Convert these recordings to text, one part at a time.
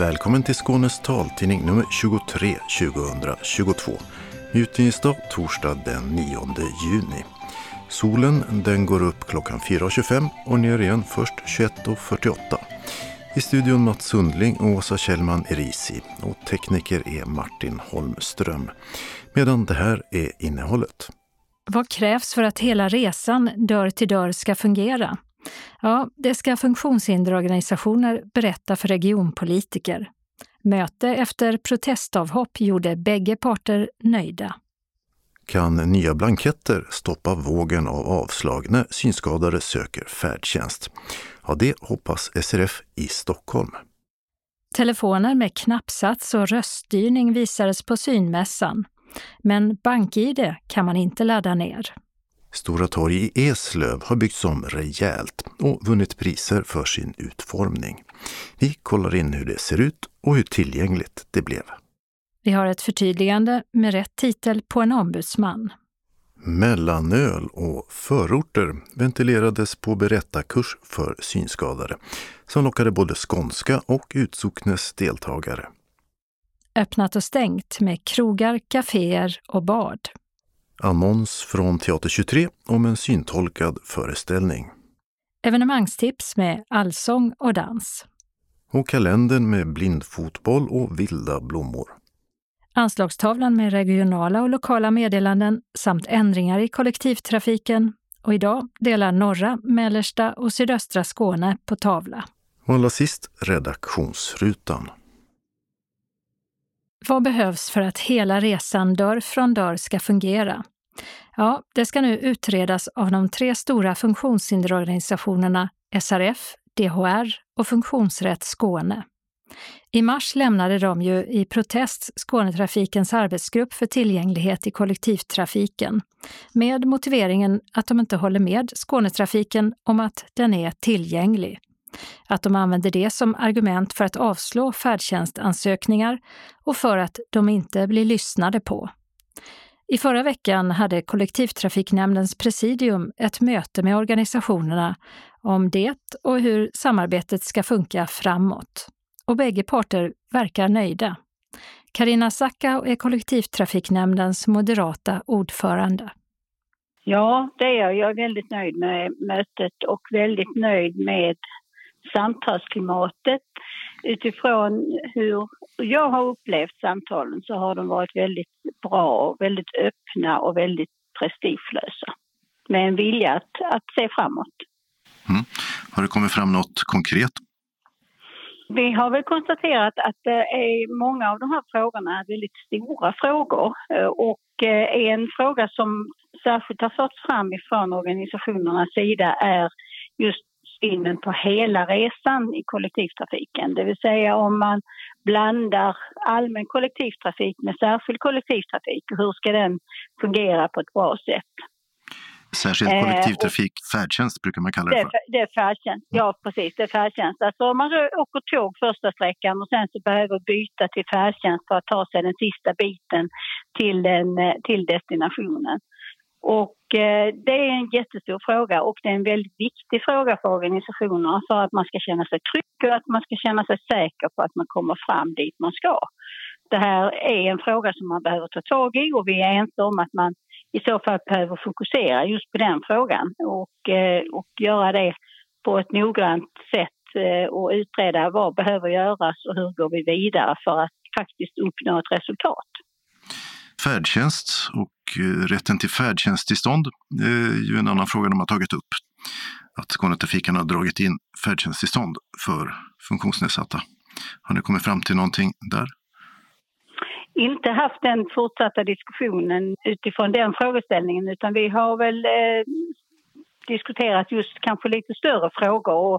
Välkommen till Skånes Taltidning nummer 23 2022. Utgivningsdag torsdag den 9 juni. Solen den går upp klockan 4.25 och ner igen först 21.48. I studion Mats Sundling och Åsa Kjellman Erisi och tekniker är Martin Holmström. Medan det här är innehållet. Vad krävs för att hela resan dörr till dörr ska fungera? Ja, det ska funktionshinderorganisationer berätta för regionpolitiker. Möte efter protestavhopp gjorde bägge parter nöjda. Kan nya blanketter stoppa vågen av avslag när synskadade söker färdtjänst? Ja, det hoppas SRF i Stockholm. Telefoner med knappsats och röststyrning visades på synmässan. Men BankID kan man inte ladda ner. Stora torg i Eslöv har byggts om rejält och vunnit priser för sin utformning. Vi kollar in hur det ser ut och hur tillgängligt det blev. Vi har ett förtydligande med rätt titel på en ombudsman. Mellanöl och förorter ventilerades på berättarkurs för synskadade som lockade både skånska och utsocknes deltagare. Öppnat och stängt med krogar, kaféer och bad. Annons från Teater 23 om en syntolkad föreställning. Evenemangstips med allsång och dans. Och kalendern med blindfotboll och vilda blommor. Anslagstavlan med regionala och lokala meddelanden samt ändringar i kollektivtrafiken. Och idag delar norra, mellersta och sydöstra Skåne på tavla. Och allra sist redaktionsrutan. Vad behövs för att hela resan dörr från dörr ska fungera? Ja, det ska nu utredas av de tre stora funktionshinderorganisationerna SRF, DHR och Funktionsrätt Skåne. I mars lämnade de ju i protest Skånetrafikens arbetsgrupp för tillgänglighet i kollektivtrafiken med motiveringen att de inte håller med Skånetrafiken om att den är tillgänglig. Att de använder det som argument för att avslå färdtjänstansökningar och för att de inte blir lyssnade på. I förra veckan hade kollektivtrafiknämndens presidium ett möte med organisationerna om det och hur samarbetet ska funka framåt. Och bägge parter verkar nöjda. Carina Sacka är kollektivtrafiknämndens moderata ordförande. Ja, det är jag. Jag är väldigt nöjd med mötet och väldigt nöjd med samtalsklimatet. Utifrån hur jag har upplevt samtalen så har de varit väldigt bra, väldigt öppna och väldigt prestigelösa. Med en vilja att se framåt. Mm. Har det kommit fram något konkret? Vi har väl konstaterat att det är många av de här frågorna väldigt stora frågor. Och en fråga som särskilt har förts fram ifrån organisationernas sida är just synen på hela resan i kollektivtrafiken. Det vill säga om man blandar allmän kollektivtrafik med särskild kollektivtrafik. Hur ska den fungera på ett bra sätt? Särskild kollektivtrafik, färdtjänst brukar man kalla det för. Det är färdtjänst, ja precis, det är färdtjänst. Alltså om man åker tåg första sträckan och sen så behöver byta till färdtjänst för att ta sig den sista biten till destinationen. Och det är en jättestor fråga och det är en väldigt viktig fråga för organisationerna för att man ska känna sig trygg och att man ska känna sig säker på att man kommer fram dit man ska. Det här är en fråga som man behöver ta tag i och vi är ense om att man i så fall behöver fokusera just på den frågan och göra det på ett noggrant sätt och utreda vad behöver göras och hur går vi vidare för att faktiskt uppnå ett resultat. Färdtjänst och rätten till färdtjänsttillstånd är ju en annan fråga de har tagit upp. Att Skånetrafiken har dragit in färdtjänsttillstånd för funktionsnedsatta. Har ni kommit fram till någonting där? Inte haft den fortsatta diskussionen utifrån den frågeställningen utan vi har väl diskuterat just kanske lite större frågor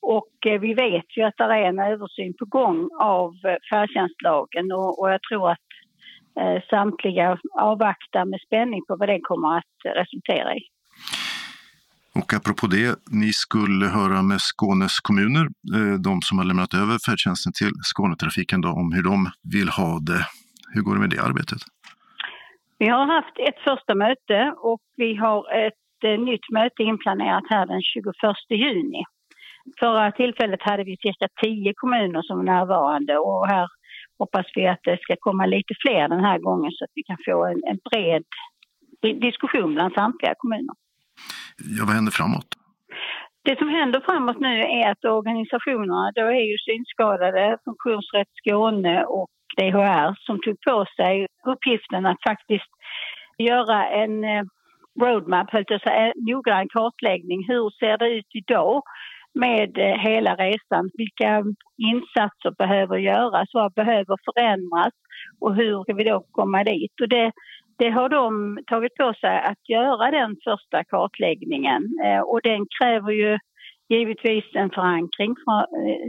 och vi vet ju att det är en översyn på gång av färdtjänstlagen och jag tror att samtliga avvaktar med spänning på vad det kommer att resultera i. Och apropå det, ni skulle höra med Skånes kommuner, de som har lämnat över färdtjänsten till Skånetrafiken då, om hur de vill ha det. Hur går det med det arbetet? Vi har haft ett första möte och vi har ett nytt möte inplanerat här den 21 juni. Förra tillfället hade vi cirka 10 kommuner som var närvarande, och här hoppas vi att det ska komma lite fler den här gången så att vi kan få en bred diskussion bland samtliga kommuner. Ja, vad händer framåt? Det som händer framåt nu är att organisationerna, då är ju synskadade, Funktionsrätt Skåne och DHR som tog på sig uppgiften att faktiskt göra en roadmap, alltså en noggrann kartläggning. Hur ser det ut idag med hela resan? Vilka insatser behöver göras? Vad behöver förändras? Och hur ska vi då komma dit? Och det har de tagit på sig att göra, den första kartläggningen. Och den kräver ju givetvis en förankring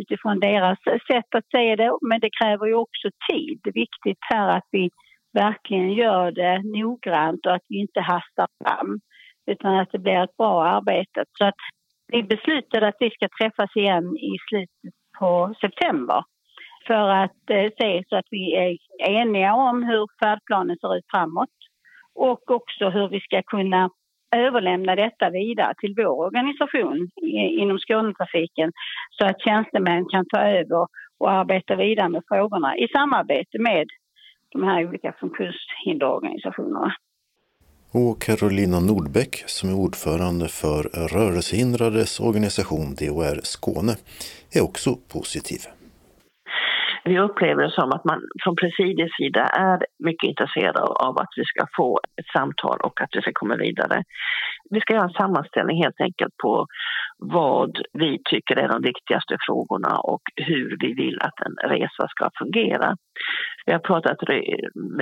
utifrån deras sätt att säga det. Men det kräver ju också tid. Det är viktigt här att vi verkligen gör det noggrant och att vi inte hastar fram. Utan att det blir ett bra arbete. Så att vi beslutade att vi ska träffas igen i slutet på september. För att se så att vi är eniga om hur färdplanen ser ut framåt. Och också hur vi ska kunna överlämna detta vidare till vår organisation inom Skånetrafiken. Så att tjänstemän kan ta över och arbeta vidare med frågorna i samarbete med de här olika funktionshinderorganisationerna. Och Carolina Nordbäck som är ordförande för rörelsehindrades organisation DHR Skåne är också positiv. Vi upplever det som att man från presidiets sida är mycket intresserad av att vi ska få ett samtal och att vi ska komma vidare. Vi ska göra en sammanställning helt enkelt på vad vi tycker är de viktigaste frågorna och hur vi vill att en resa ska fungera. Vi har pratat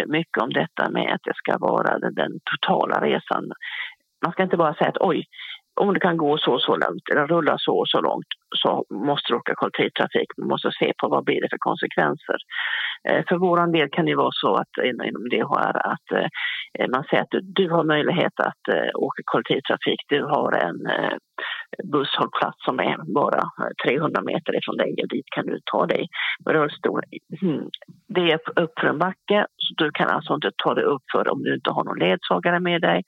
mycket om detta med att det ska vara den totala resan. Man ska inte bara säga att oj, om det kan gå så långt eller rulla så långt så måste du åka kollektivtrafik. Man måste se på vad blir det för konsekvenser. För våran del kan det vara så att inom DHR att man säger att du har möjlighet att åka kollektivtrafik. Du har en busshållplats som är bara 300 meter ifrån dig och dit kan du ta dig med rullstol. Det är upp för en backe så du kan alltså inte ta dig upp för om du inte har någon ledsagare med dig.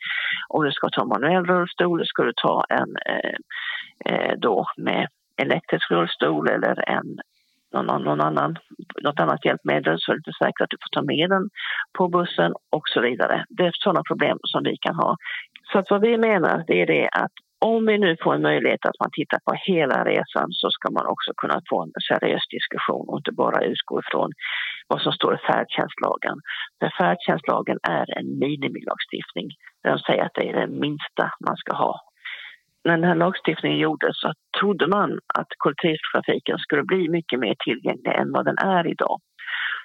Om du ska ta manuell rullstol ska du ta en då med elektrisk rullstol eller något annat hjälpmedel så är det inte säkert att du får ta med den på bussen och så vidare. Det är sådana problem som vi kan ha. Så att vad vi menar det är det att om vi nu får en möjlighet att man tittar på hela resan så ska man också kunna få en seriös diskussion och inte bara utgå ifrån vad som står i färdtjänstlagen. För färdtjänstlagen är en minimilagstiftning där de säger att det är det minsta man ska ha. När den här lagstiftningen gjordes så trodde man att kollektivtrafiken skulle bli mycket mer tillgänglig än vad den är idag.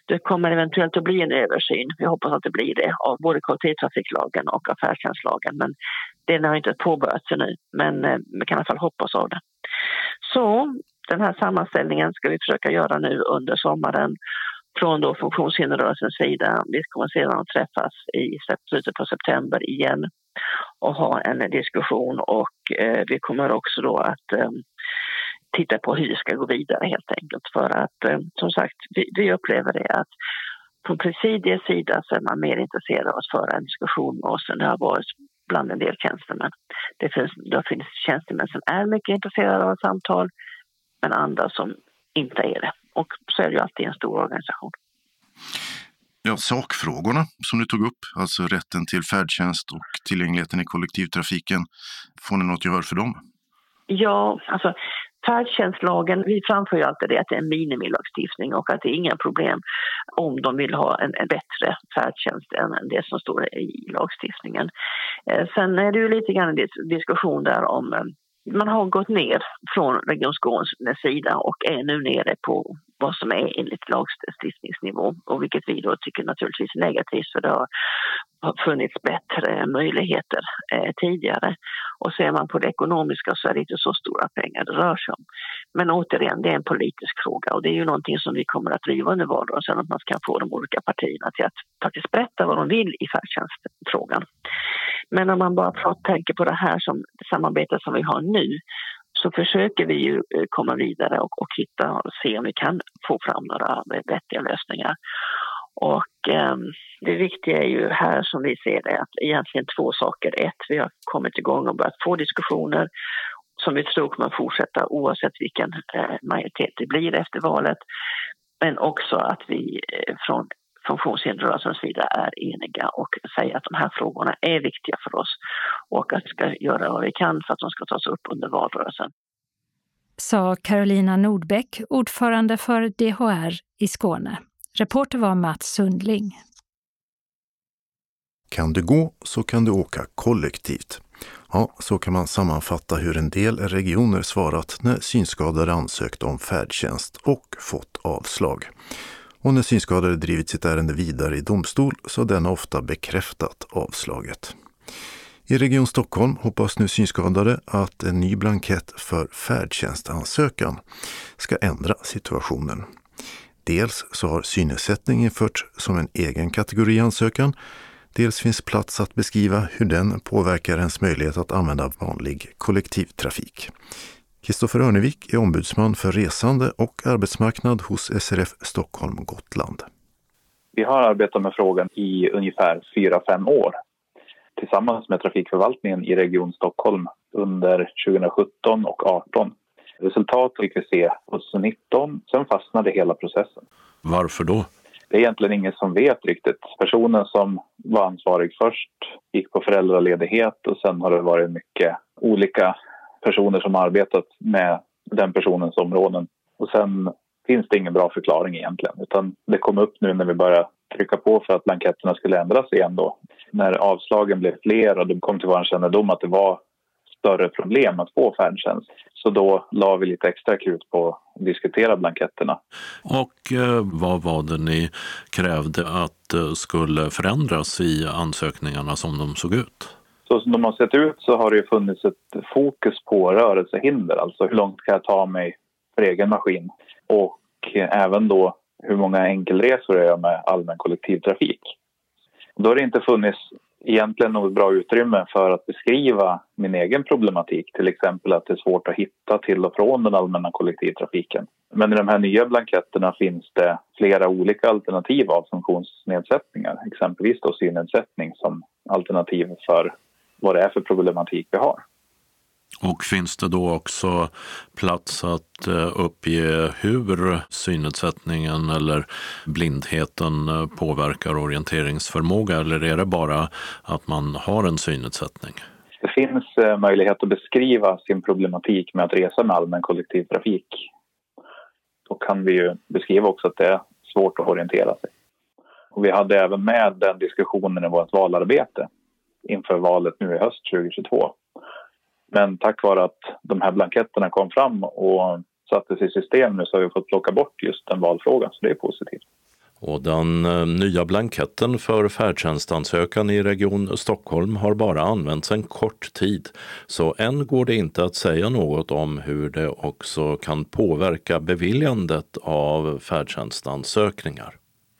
Det kommer eventuellt att bli en översyn, vi hoppas att det blir det, av både kollektivtrafiklagen och affärskanslagen. Men den har inte påbörjats nu, men vi kan i alla fall hoppas av det. Så den här sammanställningen ska vi försöka göra nu under sommaren från då funktionshinderrörelsens sida. Vi kommer sedan att träffas i slutet på september igen och ha en diskussion och vi kommer också då att titta på hur vi ska gå vidare helt enkelt för att som sagt vi upplever det att från presidiets sida så är man mer intresserad av att föra en diskussion med oss än det har varit bland en del tjänstemän. Det finns tjänstemän som är mycket intresserade av samtal men andra som inte är det och så är det ju alltid en stor organisation. Ja, sakfrågorna som du tog upp, alltså rätten till färdtjänst och tillgängligheten i kollektivtrafiken, får ni något gehör för dem? Ja, alltså färdtjänstlagen, vi framför ju alltid det att det är en minimilagstiftning och att det är inga problem om de vill ha en bättre färdtjänst än det som står i lagstiftningen. Sen är det ju lite grann en diskussion där om man har gått ner från Region Skånes sida och är nu nere på vad som är enligt lagstiftningsnivå och vilket vi då tycker naturligtvis är negativt för det har funnits bättre möjligheter tidigare. Och ser man på det ekonomiska så är det inte så stora pengar det rör sig om. Men återigen, det är en politisk fråga och det är ju någonting som vi kommer att driva under valrörelsen att man ska få de olika partierna till att faktiskt berätta vad de vill i färdtjänstfrågan. Men om man bara tänker på det här som samarbete som vi har nu så försöker vi ju komma vidare och hitta och se om vi kan få fram några vettiga lösningar. Och det viktiga är ju här som vi ser det att egentligen två saker. Ett, vi har kommit igång och börjat få diskussioner som vi tror kommer att fortsätta oavsett vilken majoritet det blir efter valet. Men också att vi från funktionshinderrörelsens sida är eniga och säger att de här frågorna är viktiga för oss och att vi ska göra vad vi kan för att de ska tas upp under valrörelsen. Sa Carolina Nordbäck, ordförande för DHR i Skåne. Reporter var Mats Sundling. Kan du gå så kan du åka kollektivt. Ja, så kan man sammanfatta hur en del regioner svarat när synskadade ansökt om färdtjänst och fått avslag. Och när synskadade drivit sitt ärende vidare i domstol så har den ofta bekräftat avslaget. I Region Stockholm hoppas nu synskadade att en ny blankett för färdtjänstansökan ska ändra situationen. Dels så har synnedsättning införts som en egen kategori ansökan. Dels finns plats att beskriva hur den påverkar ens möjlighet att använda vanlig kollektivtrafik. Kristoffer Örnevik är ombudsman för resande och arbetsmarknad hos SRF Stockholm Gotland. Vi har arbetat med frågan i ungefär 4-5 år tillsammans med trafikförvaltningen i Region Stockholm under 2017 och 2018. Resultat fick vi se 2019, sen fastnade hela processen. Varför då? Det är egentligen ingen som vet riktigt. Personen som var ansvarig först gick på föräldraledighet och sen har det varit mycket olika personer som arbetat med den personens områden. Och sen finns det ingen bra förklaring egentligen, utan det kom upp nu när vi började trycka på för att blanketterna skulle ändras igen då. När avslagen blev fler och det kom till vår kännedom att det var större problem att få färdtjänst. Så då la vi lite extra krut på att diskutera blanketterna. Och vad var det ni krävde att skulle förändras i ansökningarna som de såg ut? Så som de har sett ut så har det ju funnits ett fokus på rörelsehinder. Alltså hur långt kan jag ta mig för egen maskin? Och även då hur många enkelresor jag gör med allmän kollektivtrafik. Då har det inte funnits egentligen något bra utrymme för att beskriva min egen problematik. Till exempel att det är svårt att hitta till och från den allmänna kollektivtrafiken. Men i de här nya blanketterna finns det flera olika alternativ av funktionsnedsättningar. Exempelvis då synnedsättning som alternativ för vad det är för problematik vi har. Och finns det då också plats att uppge hur synnedsättningen eller blindheten påverkar orienteringsförmåga, eller är det bara att man har en synnedsättning? Det finns möjlighet att beskriva sin problematik med att resa med allmän kollektivtrafik. Då kan vi ju beskriva också att det är svårt att orientera sig. Och vi hade även med den diskussionen i vårt valarbete inför valet nu i höst 2022. Men tack vare att de här blanketterna kom fram och sattes i system nu så har vi fått plocka bort just den valfrågan, så det är positivt. Och den nya blanketten för färdtjänstansökan i Region Stockholm har bara använts en kort tid. Så än går det inte att säga något om hur det också kan påverka beviljandet av färdtjänstansökningar.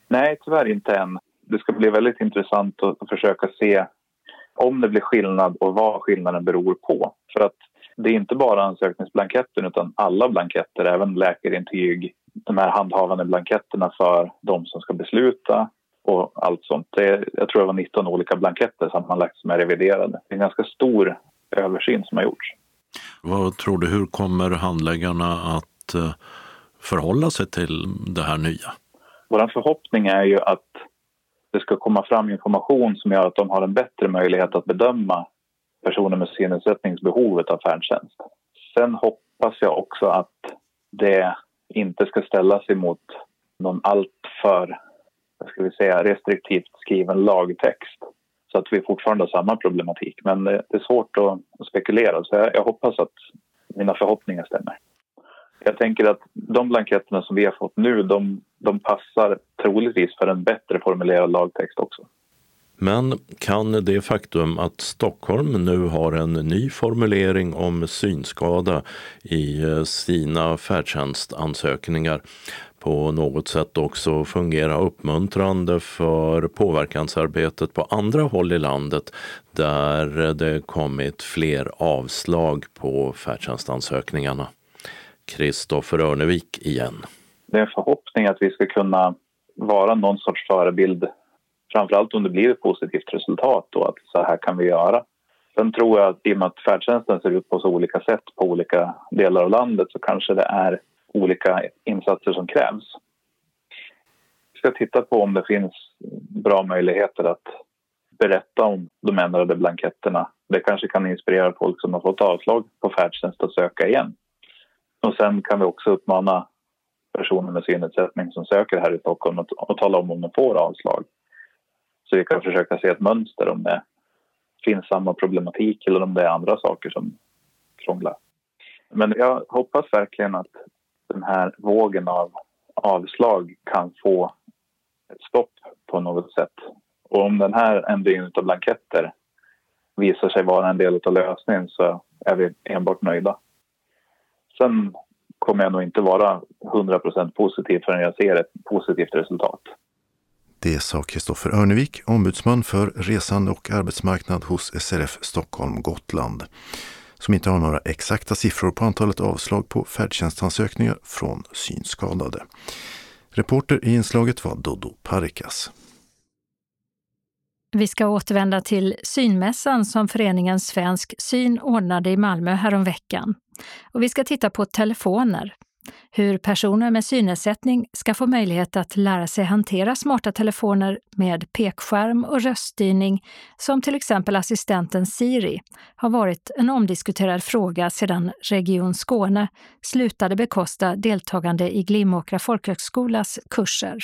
Nej, tyvärr inte än. Det ska bli väldigt intressant att försöka se om det blir skillnad och vad skillnaden beror på. För att det är inte bara ansökningsblanketten utan alla blanketter, även läkarintyg, de här handhavande blanketterna för de som ska besluta och allt sånt. Jag tror det var 19 olika blanketter sammanlagt som är reviderade. Det är en ganska stor översyn som har gjorts. Vad tror du, hur kommer handläggarna att förhålla sig till det här nya? Vår förhoppning är ju att det ska komma fram information som gör att de har en bättre möjlighet att bedöma personer med synnedsättningsbehovet av färdtjänst. Sen hoppas jag också att det inte ska ställas emot någon alltför, restriktivt skriven lagtext. Så att vi fortfarande har samma problematik. Men det är svårt att spekulera, så jag hoppas att mina förhoppningar stämmer. Jag tänker att de blanketterna som vi har fått nu, de passar troligtvis för en bättre formulerad lagtext också. Men kan det faktum att Stockholm nu har en ny formulering om synskada i sina färdtjänstansökningar på något sätt också fungera uppmuntrande för påverkansarbetet på andra håll i landet där det kommit fler avslag på färdtjänstansökningarna? Kristoffer Örnevik igen. Det är en förhoppning att vi ska kunna vara någon sorts förebild, framförallt om det blir ett positivt resultat och att så här kan vi göra. Sen tror jag att i och med att färdtjänsten ser ut på så olika sätt på olika delar av landet så kanske det är olika insatser som krävs. Vi ska titta på om det finns bra möjligheter att berätta om de ändrade blanketterna. Det kanske kan inspirera folk som har fått avslag på färdtjänst att söka igen. Och sen kan vi också uppmana personer med synnedsättning som söker här i Stockholm att tala om de får avslag. Så vi kan försöka se ett mönster om det finns samma problematik eller om det är andra saker som krånglar. Men jag hoppas verkligen att den här vågen av avslag kan få ett stopp på något sätt. Och om den här ändringen av blanketter visar sig vara en del av lösningen så är vi enbart nöjda. Sen kommer jag nog inte vara 100% positiv förrän jag ser ett positivt resultat. Det sa Kristoffer Örnevik, ombudsman för resande och arbetsmarknad hos SRF Stockholm-Gotland, som inte har några exakta siffror på antalet avslag på färdtjänstansökningar från synskadade. Reporter i inslaget var Dodo Parikas. Vi ska återvända till synmässan som föreningen Svensk Syn ordnade i Malmö häromveckan. Och vi ska titta på telefoner. Hur personer med synnedsättning ska få möjlighet att lära sig hantera smarta telefoner med pekskärm och röststyrning, som till exempel assistenten Siri, har varit en omdiskuterad fråga sedan Region Skåne slutade bekosta deltagande i Glimåkra folkhögskolas kurser.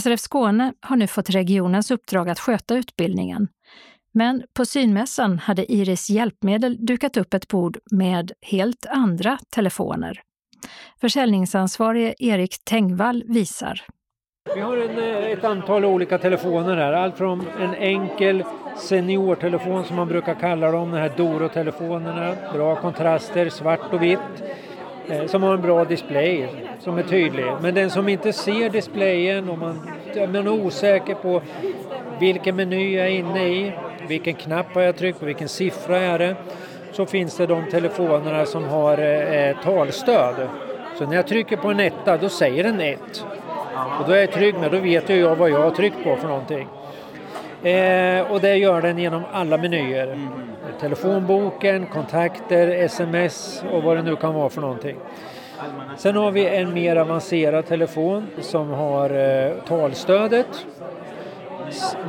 SRF Skåne har nu fått regionens uppdrag att sköta utbildningen. Men på synmässan hade Iris Hjälpmedel dukat upp ett bord med helt andra telefoner. Försäljningsansvarige Erik Tengvall visar. Vi har ett antal olika telefoner här. Allt från en enkel seniortelefon som man brukar kalla dem, de här Doro-telefonerna. Bra kontraster, svart och vitt. Som har en bra display som är tydlig. Men den som inte ser displayen och man är osäker på vilken meny jag är inne i, vilken knapp har jag tryckt på, vilken siffra är det, så finns det de telefonerna som har talstöd. Så när jag trycker på en etta, då säger den ett. Och då är jag trygg med, då vet jag vad jag har tryckt på för någonting. Och det gör den genom alla menyer. Telefonboken, kontakter, sms och vad det nu kan vara för någonting. Sen har vi en mer avancerad telefon som har talstödet.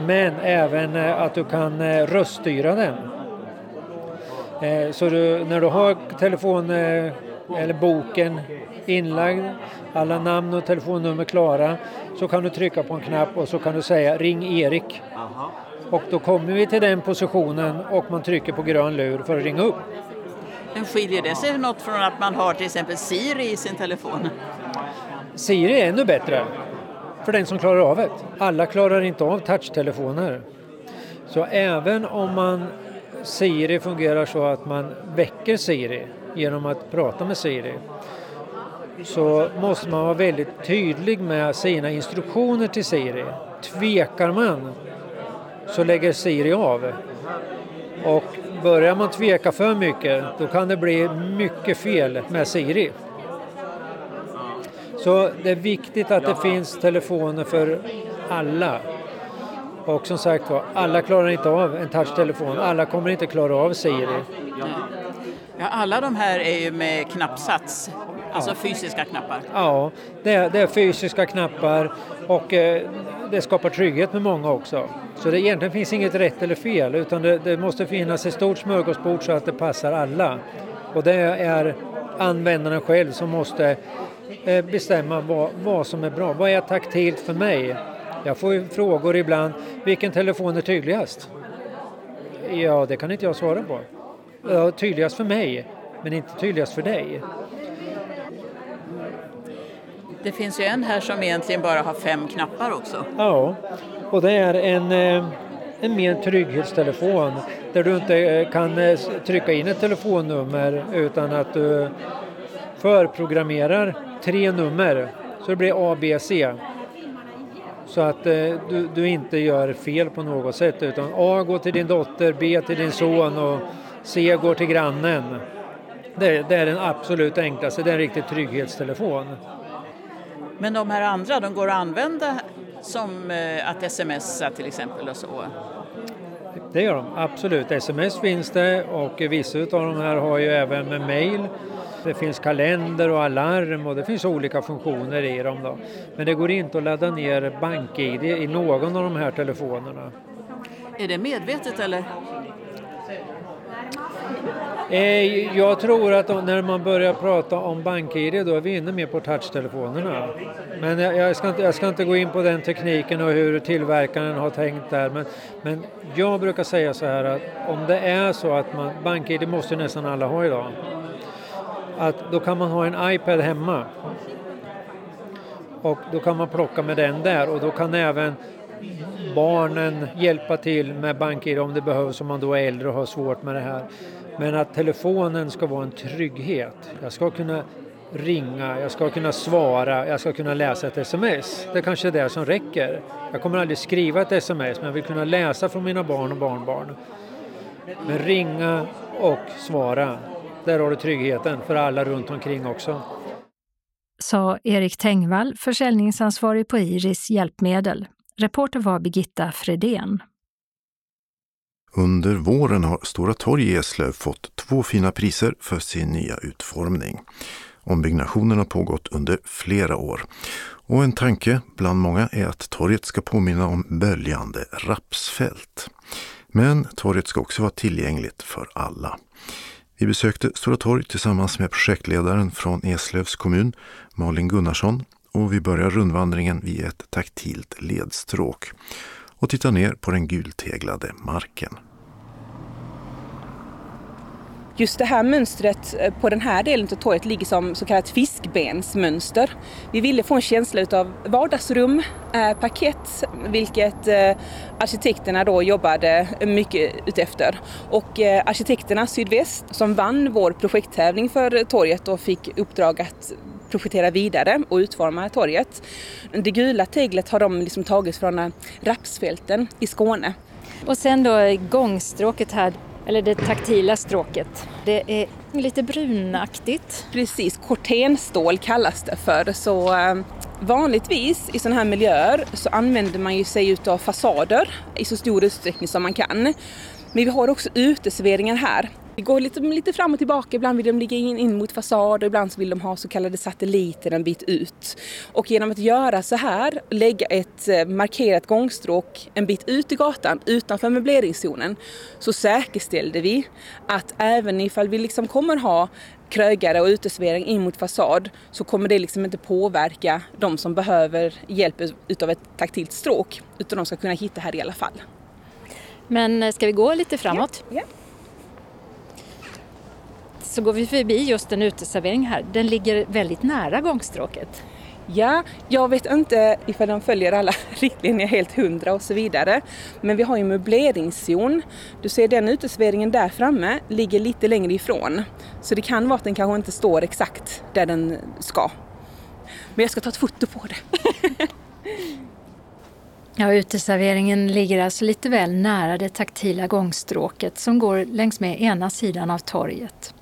Men även att du kan röststyra den. Så när du har telefon eller boken inlagd, alla namn och telefonnummer klara, så kan du trycka på en knapp och så kan du säga ring Erik. Och då kommer vi till den positionen och man trycker på grön lur för att ringa upp. Men skiljer det sig något från att man har till exempel Siri i sin telefon? Siri är ännu bättre för den som klarar av det. Alla klarar inte av touchtelefoner. Så även om Siri fungerar så att man väcker Siri genom att prata med Siri, så måste man vara väldigt tydlig med sina instruktioner till Siri. Tvekar man så lägger Siri av. Och börjar man tveka för mycket, då kan det bli mycket fel med Siri. Så det är viktigt att det finns telefoner för alla. Och som sagt, alla klarar inte av en touchtelefon. Alla kommer inte klara av Siri. Ja, alla de här är ju med knappsats. Alltså fysiska knappar. Ja, det är fysiska knappar. Och det skapar trygghet med många också. Så det egentligen finns inget rätt eller fel. Utan det måste finnas ett stort smörgåsbord så att det passar alla. Och det är användaren själv som måste bestämma vad som är bra. Vad är taktilt för mig? Jag får ju frågor ibland. Vilken telefon är tydligast? Ja, det kan inte jag svara på. Ja, tydligast för mig, men inte tydligast för dig. Det finns ju en här som egentligen bara har 5 knappar också. Ja, och det är en mer trygghetstelefon. Där du inte kan trycka in ett telefonnummer utan att du förprogrammerar 3 nummer. Så det blir A, B, C. Så att du inte gör fel på något sätt, utan A går till din dotter, B till din son och C går till grannen. Det är den absolut enklaste, det är en riktig trygghetstelefon. Men de här andra, de går att använda som att smsa till exempel och så? Det gör de, absolut. SMS finns det och vissa av de här har ju även med mejl. Det finns kalender och alarm och det finns olika funktioner i dem då. Men det går inte att ladda ner BankID i någon av de här telefonerna. Är det medvetet eller? Jag tror att när man börjar prata om BankID då är vi inne mer på touchtelefonerna. Men jag ska inte gå in på den tekniken och hur tillverkaren har tänkt där. Men jag brukar säga så här att om det är så att BankID måste nästan alla ha idag. Att då kan man ha en iPad hemma. Och då kan man plocka med den där och då kan även barnen hjälpa till med BankID om det behövs om man då är äldre och har svårt med det här. Men att telefonen ska vara en trygghet. Jag ska kunna ringa, jag ska kunna svara, jag ska kunna läsa ett sms. Det kanske är det som räcker. Jag kommer aldrig skriva ett sms men jag vill kunna läsa från mina barn och barnbarn. Men ringa och svara. Där har du tryggheten för alla runt omkring också. Sa Erik Tengvall, försäljningsansvarig på Iris Hjälpmedel. Reporter var Birgitta Fredén. Under våren har Stora torg i Eslöv fått 2 fina priser för sin nya utformning. Ombyggnationen har pågått under flera år. Och en tanke bland många är att torget ska påminna om böljande rapsfält. Men torget ska också vara tillgängligt för alla. Vi besökte Stora torg tillsammans med projektledaren från Eslövs kommun, Malin Gunnarsson. Och vi börjar rundvandringen vid ett taktilt ledstråk. Och tittar ner på den gulteglade marken. Just det här mönstret på den här delen av torget ligger som så kallat fiskbensmönster. Vi ville få en känsla av vardagsrum, parkett, vilket arkitekterna då jobbade mycket utefter. Och arkitekterna Sydväst som vann vår projekttävling för torget och fick uppdrag att projektera vidare och utforma torget. Det gula teglet har de liksom tagit från rapsfälten i Skåne. Och sen då gångstråket här, eller det taktila stråket. Det är lite brunaktigt. Precis, kortenstål kallas det för. Så vanligtvis i sådana här miljöer så använder man ju sig av fasader i så stor utsträckning som man kan. Men vi har också uteserveringar här. Vi går lite fram och tillbaka. Ibland vill de ligga in mot fasader. Ibland vill de ha så kallade satelliter en bit ut. Och genom att göra så här, lägga ett markerat gångstråk en bit ut i gatan utanför möbleringszonen, så säkerställde vi att även ifall vi liksom kommer ha krögare och uteservering in mot fasad så kommer det liksom inte påverka de som behöver hjälp utav ett taktilt stråk, utan de ska kunna hitta här i alla fall. Men ska vi gå lite framåt? Ja. Så går vi förbi just en uteservering här. Den ligger väldigt nära gångstråket. Ja, jag vet inte ifall de följer alla riktlinjer helt 100 och så vidare. Men vi har ju möbleringszon. Du ser den uteserveringen där framme ligger lite längre ifrån. Så det kan vara att den kanske inte står exakt där den ska. Men jag ska ta ett foto på det. Ja, uteserveringen ligger alltså lite väl nära det taktila gångstråket som går längs med ena sidan av torget.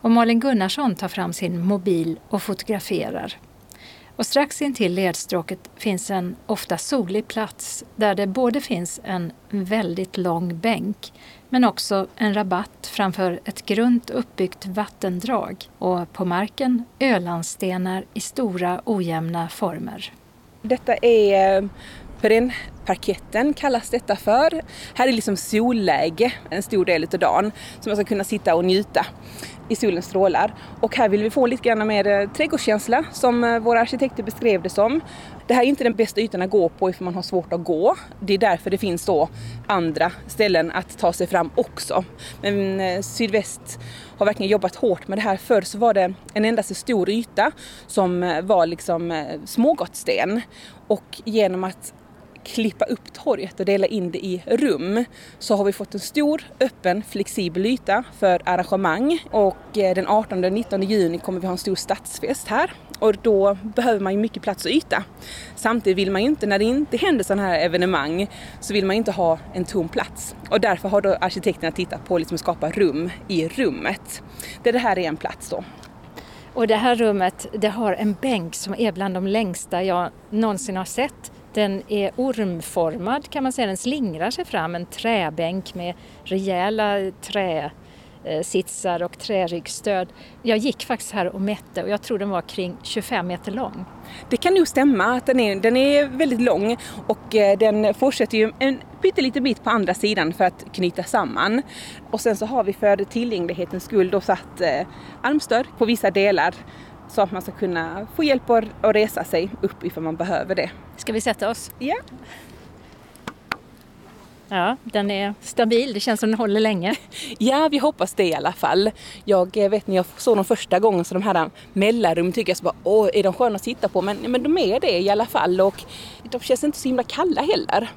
Och Malin Gunnarsson tar fram sin mobil och fotograferar. Och strax intill ledstråket finns en ofta solig plats där det både finns en väldigt lång bänk men också en rabatt framför ett grunt uppbyggt vattendrag och på marken ölandstenar i stora ojämna former. Detta är parketten kallas detta för. Här är liksom solläge en stor del av dagen som man ska kunna sitta och njuta i solens strålar. Och här vill vi få lite grann mer trädgårdskänsla som våra arkitekter beskrev det som. Det här är inte den bästa ytan att gå på ifall man har svårt att gå. Det är därför det finns då andra ställen att ta sig fram också. Men Sydväst har verkligen jobbat hårt med det här. Förr så var det en enda så stor yta som var liksom smågottsten. Och genom att klippa upp torget och dela in det i rum så har vi fått en stor, öppen, flexibel yta för arrangemang och den 18-19 juni kommer vi ha en stor stadsfest här och då behöver man ju mycket plats och yta. Samtidigt vill man ju inte, när det inte händer sådana här evenemang så vill man inte ha en tom plats och därför har då arkitekterna tittat på liksom att skapa rum i rummet. Det här är en plats då. Och det här rummet, det har en bänk som är bland de längsta jag någonsin har sett. Den är ormformad kan man säga, den slingrar sig fram, en träbänk med rejäla träsitsar och träryggstöd. Jag gick faktiskt här och mätte och jag tror den var kring 25 meter lång. Det kan nog stämma att den är väldigt lång och den fortsätter ju en pyttelite bit på andra sidan för att knyta samman. Och sen så har vi för tillgänglighetens skull och satt armstöd på vissa delar. Så att man ska kunna få hjälp att resa sig upp ifall man behöver det. Ska vi sätta oss? Ja. Yeah. Ja, den är stabil. Det känns som den håller länge. Ja, vi hoppas det i alla fall. Jag vet när jag såg dem första gången så de här mellanrum tycker jag så bara, är de sköna att sitta på? Men de är det i alla fall och de känns inte så himla kalla heller.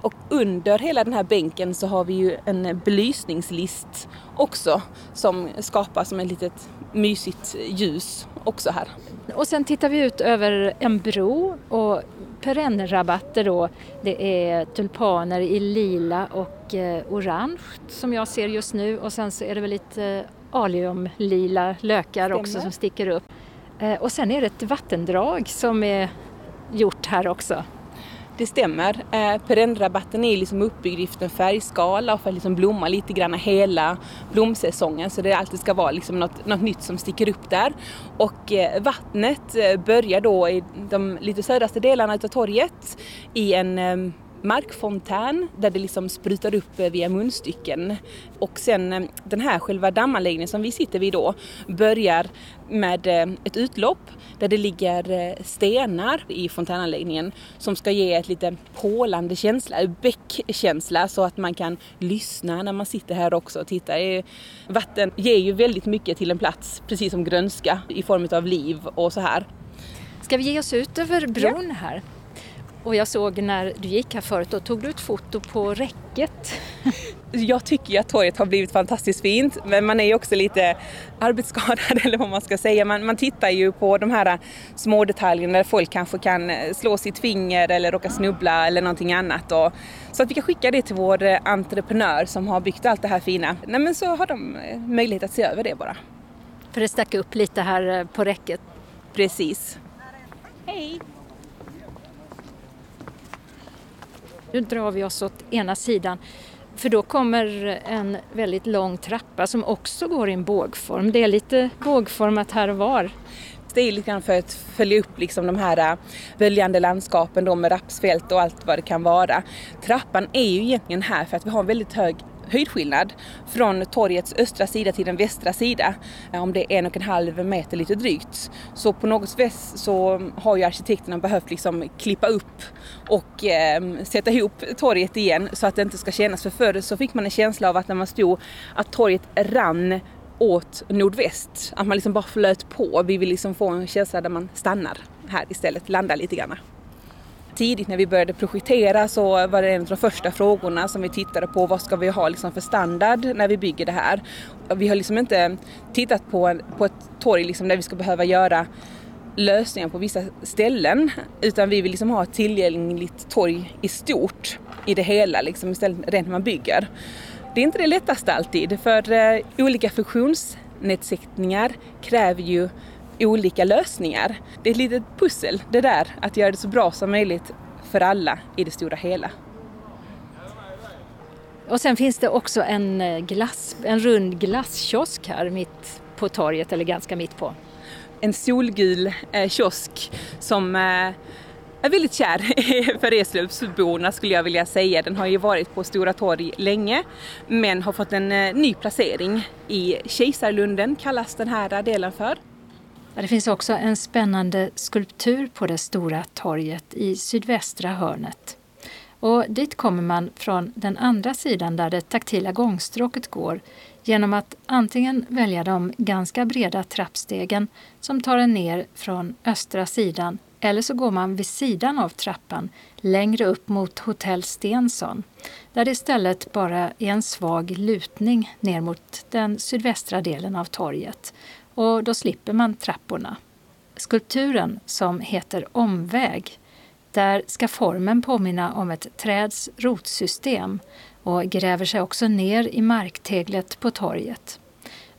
Och under hela den här bänken så har vi ju en belysningslist också som skapar som ett litet mysigt ljus också här. Och sen tittar vi ut över en bro och perennrabatter då. Det är tulpaner i lila och orange som jag ser just nu. Och sen så är det väl lite aliumlila lökar också som sticker upp. Och sen är det ett vattendrag som är gjort här också. Det stämmer. Perennrabatten är liksom uppbyggd efter en färgskala och för att liksom blomma lite grann hela blomsäsongen. Så det alltid ska vara liksom något nytt som sticker upp där. Och vattnet börjar då i de lite södraste delarna av torget i en markfontän där det liksom sprutar upp via munstycken. Och sen den här själva dammanläggningen som vi sitter vid då börjar med ett utlopp där det ligger stenar i fontänanläggningen som ska ge ett lite pålande känsla, bäckkänsla, så att man kan lyssna när man sitter här också och tittar. Vatten ger ju väldigt mycket till en plats, precis som grönska i form av liv och så här. Ska vi ge oss ut över bron här? Och jag såg när du gick här förut, då tog du ett foto på räcket. Jag tycker ju att torget har blivit fantastiskt fint, men man är ju också lite arbetsskadad eller vad man ska säga. Man tittar ju på de här små detaljerna där folk kanske kan slå sitt finger eller råka snubbla eller någonting annat. Så att vi kan skicka det till vår entreprenör som har byggt allt det här fina. Nej, men så har de möjlighet att se över det bara. För att stacka upp lite här på räcket. Precis. Hej! Nu drar vi oss åt ena sidan, för då kommer en väldigt lång trappa som också går i en bågform. Det är lite bågformat här och var. Det är lite grann för att följa upp liksom de här böljande landskapen då med rapsfält och allt vad det kan vara. Trappan är ju egentligen här för att vi har en väldigt hög höjdskillnad från torgets östra sida till den västra sida, om det är 1,5 meter lite drygt. Så på något vis så har ju arkitekterna behövt liksom klippa upp och sätta ihop torget igen så att det inte ska kännas, för förr så fick man en känsla av att när man stod att torget rann åt nordväst, att man liksom bara flöt på. Vi vill liksom få en känsla där man stannar här istället, landar lite grann. Tidigt när vi började projektera så var det en av de första frågorna som vi tittade på. Vad ska vi ha liksom för standard när vi bygger det här? Vi har liksom inte tittat på ett torg liksom där vi ska behöva göra lösningar på vissa ställen. Utan vi vill liksom ha ett tillgängligt torg i stort i det hela liksom, istället rent när man bygger. Det är inte det lättaste alltid, för olika funktionsnedsättningar kräver ju olika lösningar. Det är ett litet pussel det där, att göra det så bra som möjligt för alla i det stora hela. Och sen finns det också en rund glasskiosk här mitt på torget, eller ganska mitt på. En solgul kiosk som är väldigt kär för Eslövsborna skulle jag vilja säga. Den har ju varit på Stora torg länge men har fått en ny placering i Kejsarlunden kallas den här delen för. Det finns också en spännande skulptur på det stora torget i sydvästra hörnet. Och dit kommer man från den andra sidan där det taktila gångstråket går genom att antingen välja de ganska breda trappstegen som tar en ner från östra sidan, eller så går man vid sidan av trappan längre upp mot Hotell Stensson där det istället bara är en svag lutning ner mot den sydvästra delen av torget. Och då slipper man trapporna. Skulpturen som heter Omväg, där ska formen påminna om ett träds rotsystem och gräver sig också ner i markteglet på torget.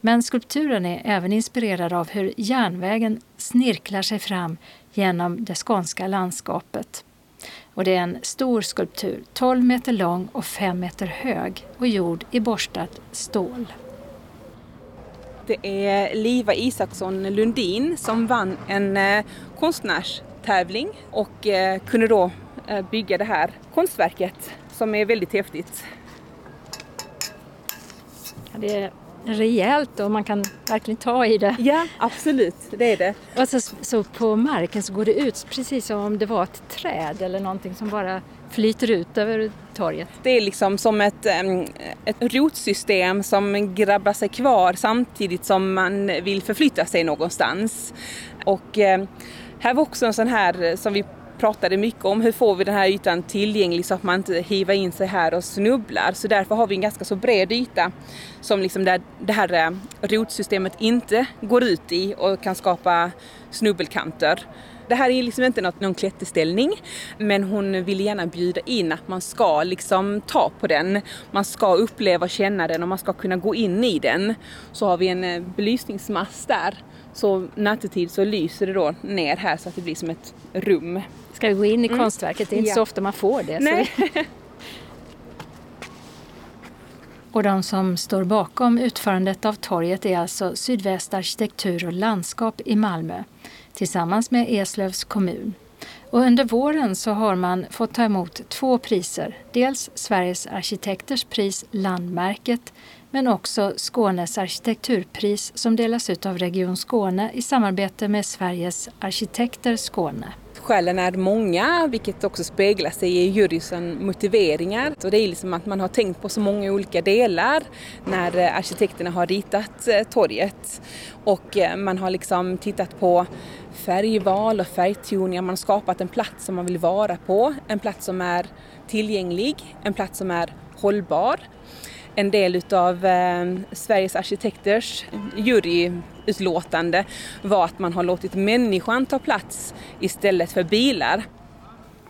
Men skulpturen är även inspirerad av hur järnvägen snirklar sig fram genom det skånska landskapet. Och det är en stor skulptur, 12 meter lång och 5 meter hög och gjord i borstat stål. Det är Liva Isaksson Lundin som vann en konstnärstävling och kunde då bygga det här konstverket som är väldigt häftigt. Det är rejält och man kan verkligen ta i det. Ja, absolut. Det är det. Och så på marken så går det ut precis som om det var ett träd eller någonting som bara flyter ut över torget. Det är liksom som ett rotsystem som grabbar sig kvar samtidigt som man vill förflytta sig någonstans. Och här var också en sån här som vi pratade mycket om, hur får vi den här ytan tillgänglig så att man inte hivar in sig här och snubblar. Så därför har vi en ganska så bred yta som liksom där det här rotsystemet inte går ut i och kan skapa snubbelkanter. Det här är liksom inte någon klätterställning, men hon vill gärna bjuda in att man ska liksom ta på den. Man ska uppleva och känna den och man ska kunna gå in i den. Så har vi en belysningsmast där. Så nattetid så lyser det då ner här så att det blir som ett rum. Ska vi gå in i konstverket? Det är inte så ofta man får det. Nej. Så. Och de som står bakom utförandet av torget är alltså Sydväst Arkitektur och Landskap i Malmö tillsammans med Eslövs kommun. Och under våren så har man fått ta emot 2 priser. Dels Sveriges arkitekters pris Landmärket, men också Skånes arkitekturpris som delas ut av Region Skåne i samarbete med Sveriges arkitekter Skåne. Skälen är många, vilket också speglar sig i juryns motiveringar. Och det är liksom att man har tänkt på så många olika delar när arkitekterna har ritat torget. Och man har liksom tittat på färgval och färgtoningar. Man har skapat en plats som man vill vara på. En plats som är tillgänglig, en plats som är hållbar. En del av Sveriges arkitekters juryutlåtande var att man har låtit människan ta plats istället för bilar.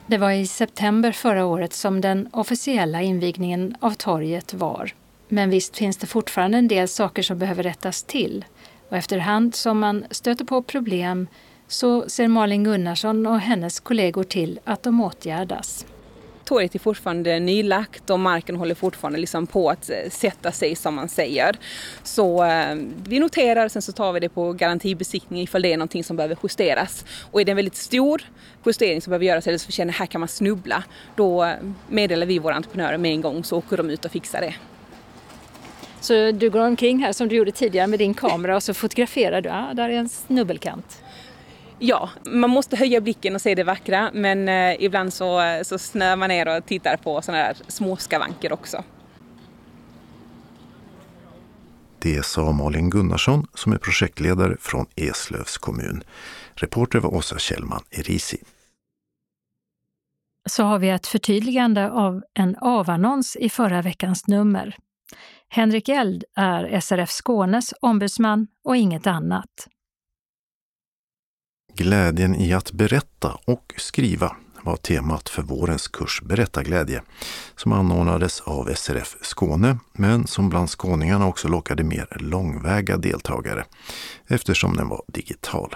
Det var i september förra året som den officiella invigningen av torget var. Men visst finns det fortfarande en del saker som behöver rättas till. Och efterhand som man stöter på problem så ser Malin Gunnarsson och hennes kollegor till att de åtgärdas. Torget är fortfarande nylagt och marken håller fortfarande liksom på att sätta sig, som man säger. Så vi noterar och sen så tar vi det på garantibesiktning ifall det är någonting som behöver justeras. Och är det en väldigt stor justering som behöver göras eller så vi känner att här kan man snubbla, då meddelar vi våra entreprenörer med en gång så åker de ut och fixar det. Så du går omkring här som du gjorde tidigare med din kamera och så fotograferar du. Ja, där är en snubbelkant. Ja, man måste höja blicken och se det vackra, men ibland så snör man ner och tittar på sådana där små skavanker också. Det sa Malin Gunnarsson som är projektledare från Eslövs kommun. Reporter var Åsa Kjellman Erisi. Så har vi ett förtydligande av en avannons i förra veckans nummer. Henrik Eld är SRF Skånes ombudsman och inget annat. Glädjen i att berätta och skriva var temat för vårens kurs Berättarglädje som anordnades av SRF Skåne men som bland skåningarna också lockade mer långväga deltagare eftersom den var digital.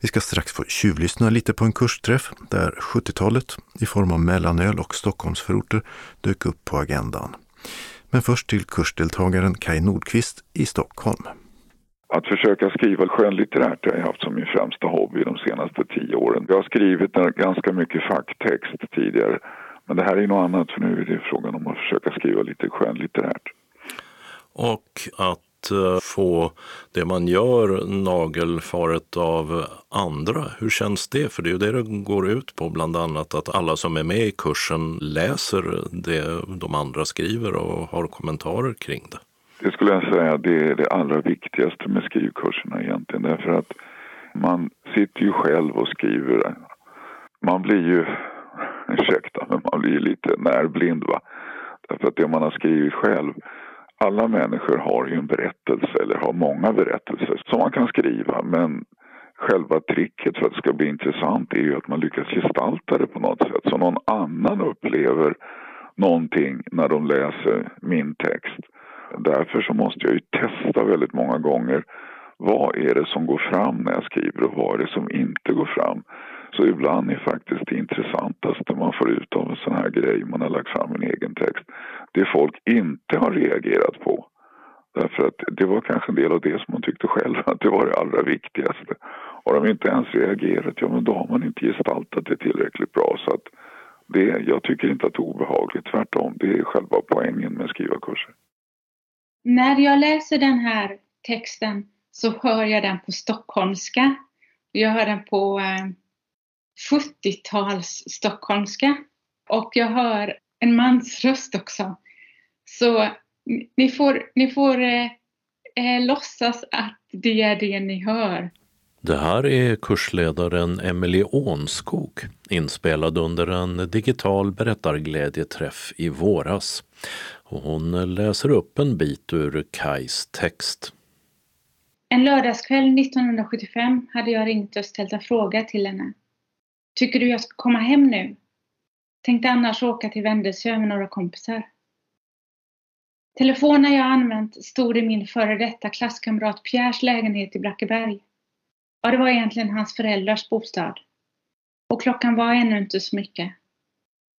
Vi ska strax få tjuvlyssna lite på en kursträff där 70-talet i form av mellanöl och Stockholmsförorter dök upp på agendan. Men först till kursdeltagaren Kai Nordqvist i Stockholm. Att försöka skriva skönlitterärt har jag haft som min främsta hobby de senaste 10 åren. Jag har skrivit ganska mycket facktext tidigare. Men det här är något annat, för nu är det frågan om att försöka skriva lite skönlitterärt. Och att få det man gör nagelfaret av andra. Hur känns det? För det är ju det det går ut på bland annat. Att alla som är med i kursen läser det de andra skriver och har kommentarer kring det. Det skulle jag säga, det är det allra viktigaste med skrivkurserna egentligen. Därför att man sitter ju själv och skriver. Man blir ju, ursäkta, men man blir ju lite närblind, va? Därför att det man har skrivit själv. Alla människor har ju en berättelse eller har många berättelser som man kan skriva. Men själva tricket för att det ska bli intressant är ju att man lyckas gestalta det på något sätt. Så någon annan upplever någonting när de läser min text. Därför så måste jag ju testa väldigt många gånger vad är det som går fram när jag skriver och vad är det som inte går fram. Så ibland är faktiskt det intressantaste man får ut av en sån här grej man har lagt fram en egen text, det folk inte har reagerat på. Därför att det var kanske en del av det som man tyckte själv att det var det allra viktigaste. Har de inte ens reagerat, ja men då har man inte gestaltat det tillräckligt bra. Så att jag tycker inte att det är obehagligt, tvärtom. Det är själva poängen med skrivarkurser. När jag läser den här texten så hör jag den på stockholmska. Jag hör den på 70-tals stockholmska. Och jag hör en mans röst också. Så ni får låtsas att det är det ni hör. Det här är kursledaren Emilie Ånskog, inspelad under en digital berättarglädjeträff i våras. Och hon läser upp en bit ur Kais text. En lördagskväll 1975 hade jag ringt och ställt en fråga till henne. Tycker du jag ska komma hem nu? Tänkte annars åka till Vändelsö med några kompisar. Telefonen jag använt stod i min före detta klasskamrat Pierres lägenhet i Brackeberg. Ja, det var egentligen hans föräldrars bostad. Och klockan var ännu inte så mycket.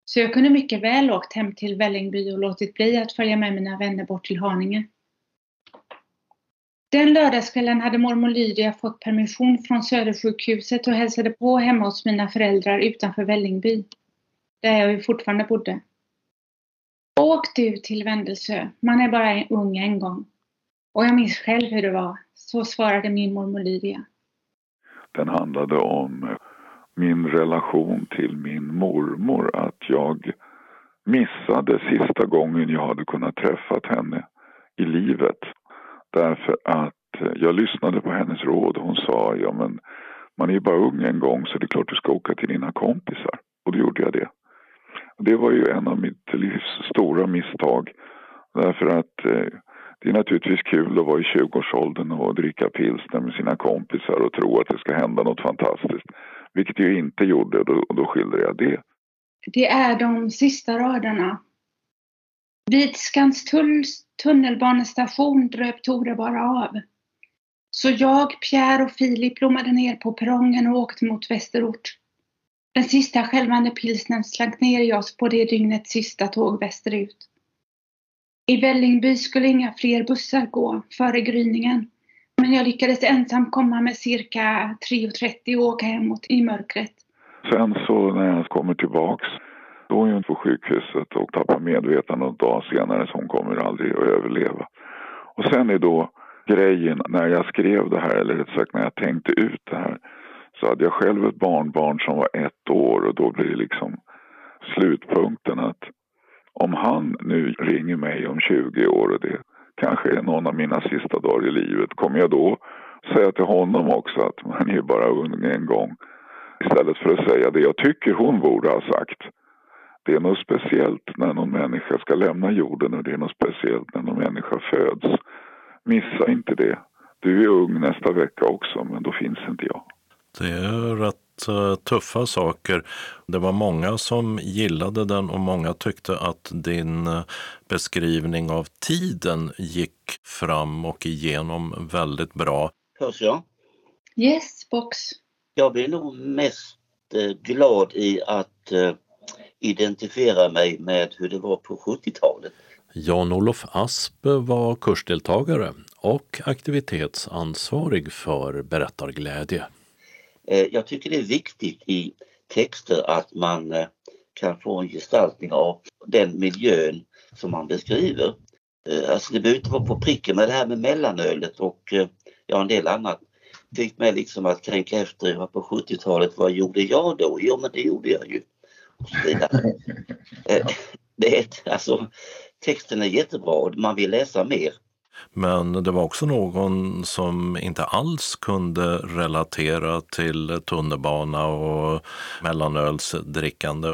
Så jag kunde mycket väl åkt hem till Vällingby och låtit bli att följa med mina vänner bort till Haninge. Den lördagskvällen hade mormor Lydia fått permission från Södersjukhuset och hälsade på hemma hos mina föräldrar utanför Vällingby, där jag ju fortfarande bodde. Åk du till Vändelsö, man är bara ung en gång. Och jag minns själv hur det var, så svarade min mormor Lydia. Den handlade om min relation till min mormor, att jag missade sista gången jag hade kunnat träffa henne i livet. Därför att jag lyssnade på hennes råd. Hon sa, ja men man är ju bara ung en gång så det är klart du ska åka till dina kompisar. Och då gjorde jag det. Det var ju en av mitt livs stora misstag. Därför att det är naturligtvis kul att vara i 20-årsåldern och dricka pilsner med sina kompisar och tro att det ska hända något fantastiskt. Vilket jag inte gjorde och då skildrade jag det. Det är de sista raderna. Vid Skanstulls tunnelbanestation dröp Tore bara av. Så jag, Pierre och Filip lommade ner på perrongen och åkte mot västerort. Den sista skälvande pilsnen slank ner i oss på det dygnets sista tåg västerut. I Vällingby skulle inga fler bussar gå före gryningen. Men jag lyckades ensam komma med cirka 3.30 och åka hemåt i mörkret. Sen så när jag kommer tillbaks, då är hon på sjukhuset och tappar medvetandet och dag senare så hon kommer aldrig att överleva. Och sen är då grejen, när jag skrev det här, eller rätt sagt när jag tänkte ut det här, så hade jag själv ett barnbarn som var 1 år och då blir det liksom slutpunkten att om han nu ringer mig om 20 år och det kanske är någon av mina sista dagar i livet, kommer jag då säga till honom också att man är bara ung en gång. Istället för att säga det jag tycker hon borde ha sagt. Det är något speciellt när någon människa ska lämna jorden och det är något speciellt när någon människa föds. Missa inte det. Du är ung nästa vecka också, men då finns inte jag. Det är rätt tuffa saker. Det var många som gillade den och många tyckte att din beskrivning av tiden gick fram och igenom väldigt bra. Hörs jag? Yes, box. Jag blir nog mest glad i att identifiera mig med hur det var på 70-talet. Jan-Olof Asp var kursdeltagare och aktivitetsansvarig för Berättarglädje. Jag tycker det är viktigt i texter att man kan få en gestaltning av den miljön som man beskriver. Alltså det behöver inte vara på pricken, men det här med mellanölet och en del annat fick mig liksom att tänka efter på 70-talet, vad gjorde jag då? Jo, men det gjorde jag ju. Texten är jättebra och man vill läsa mer. Men det var också någon som inte alls kunde relatera till tunnelbana och mellanölsdrickande.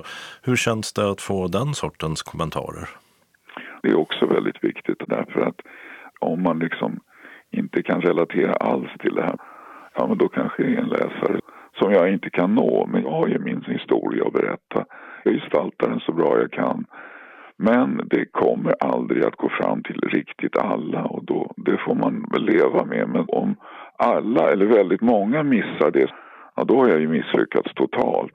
Hur känns det att få den sortens kommentarer? Det är också väldigt viktigt därför att om man liksom inte kan relatera alls till det här, ja men då kanske en läsare som jag inte kan nå, men jag har ju min historia att berätta. Jag gestaltar den så bra jag kan. Men det kommer aldrig att gå fram till riktigt alla och då, det får man leva med. Men om alla eller väldigt många missar det, ja, då har jag ju misslyckats totalt.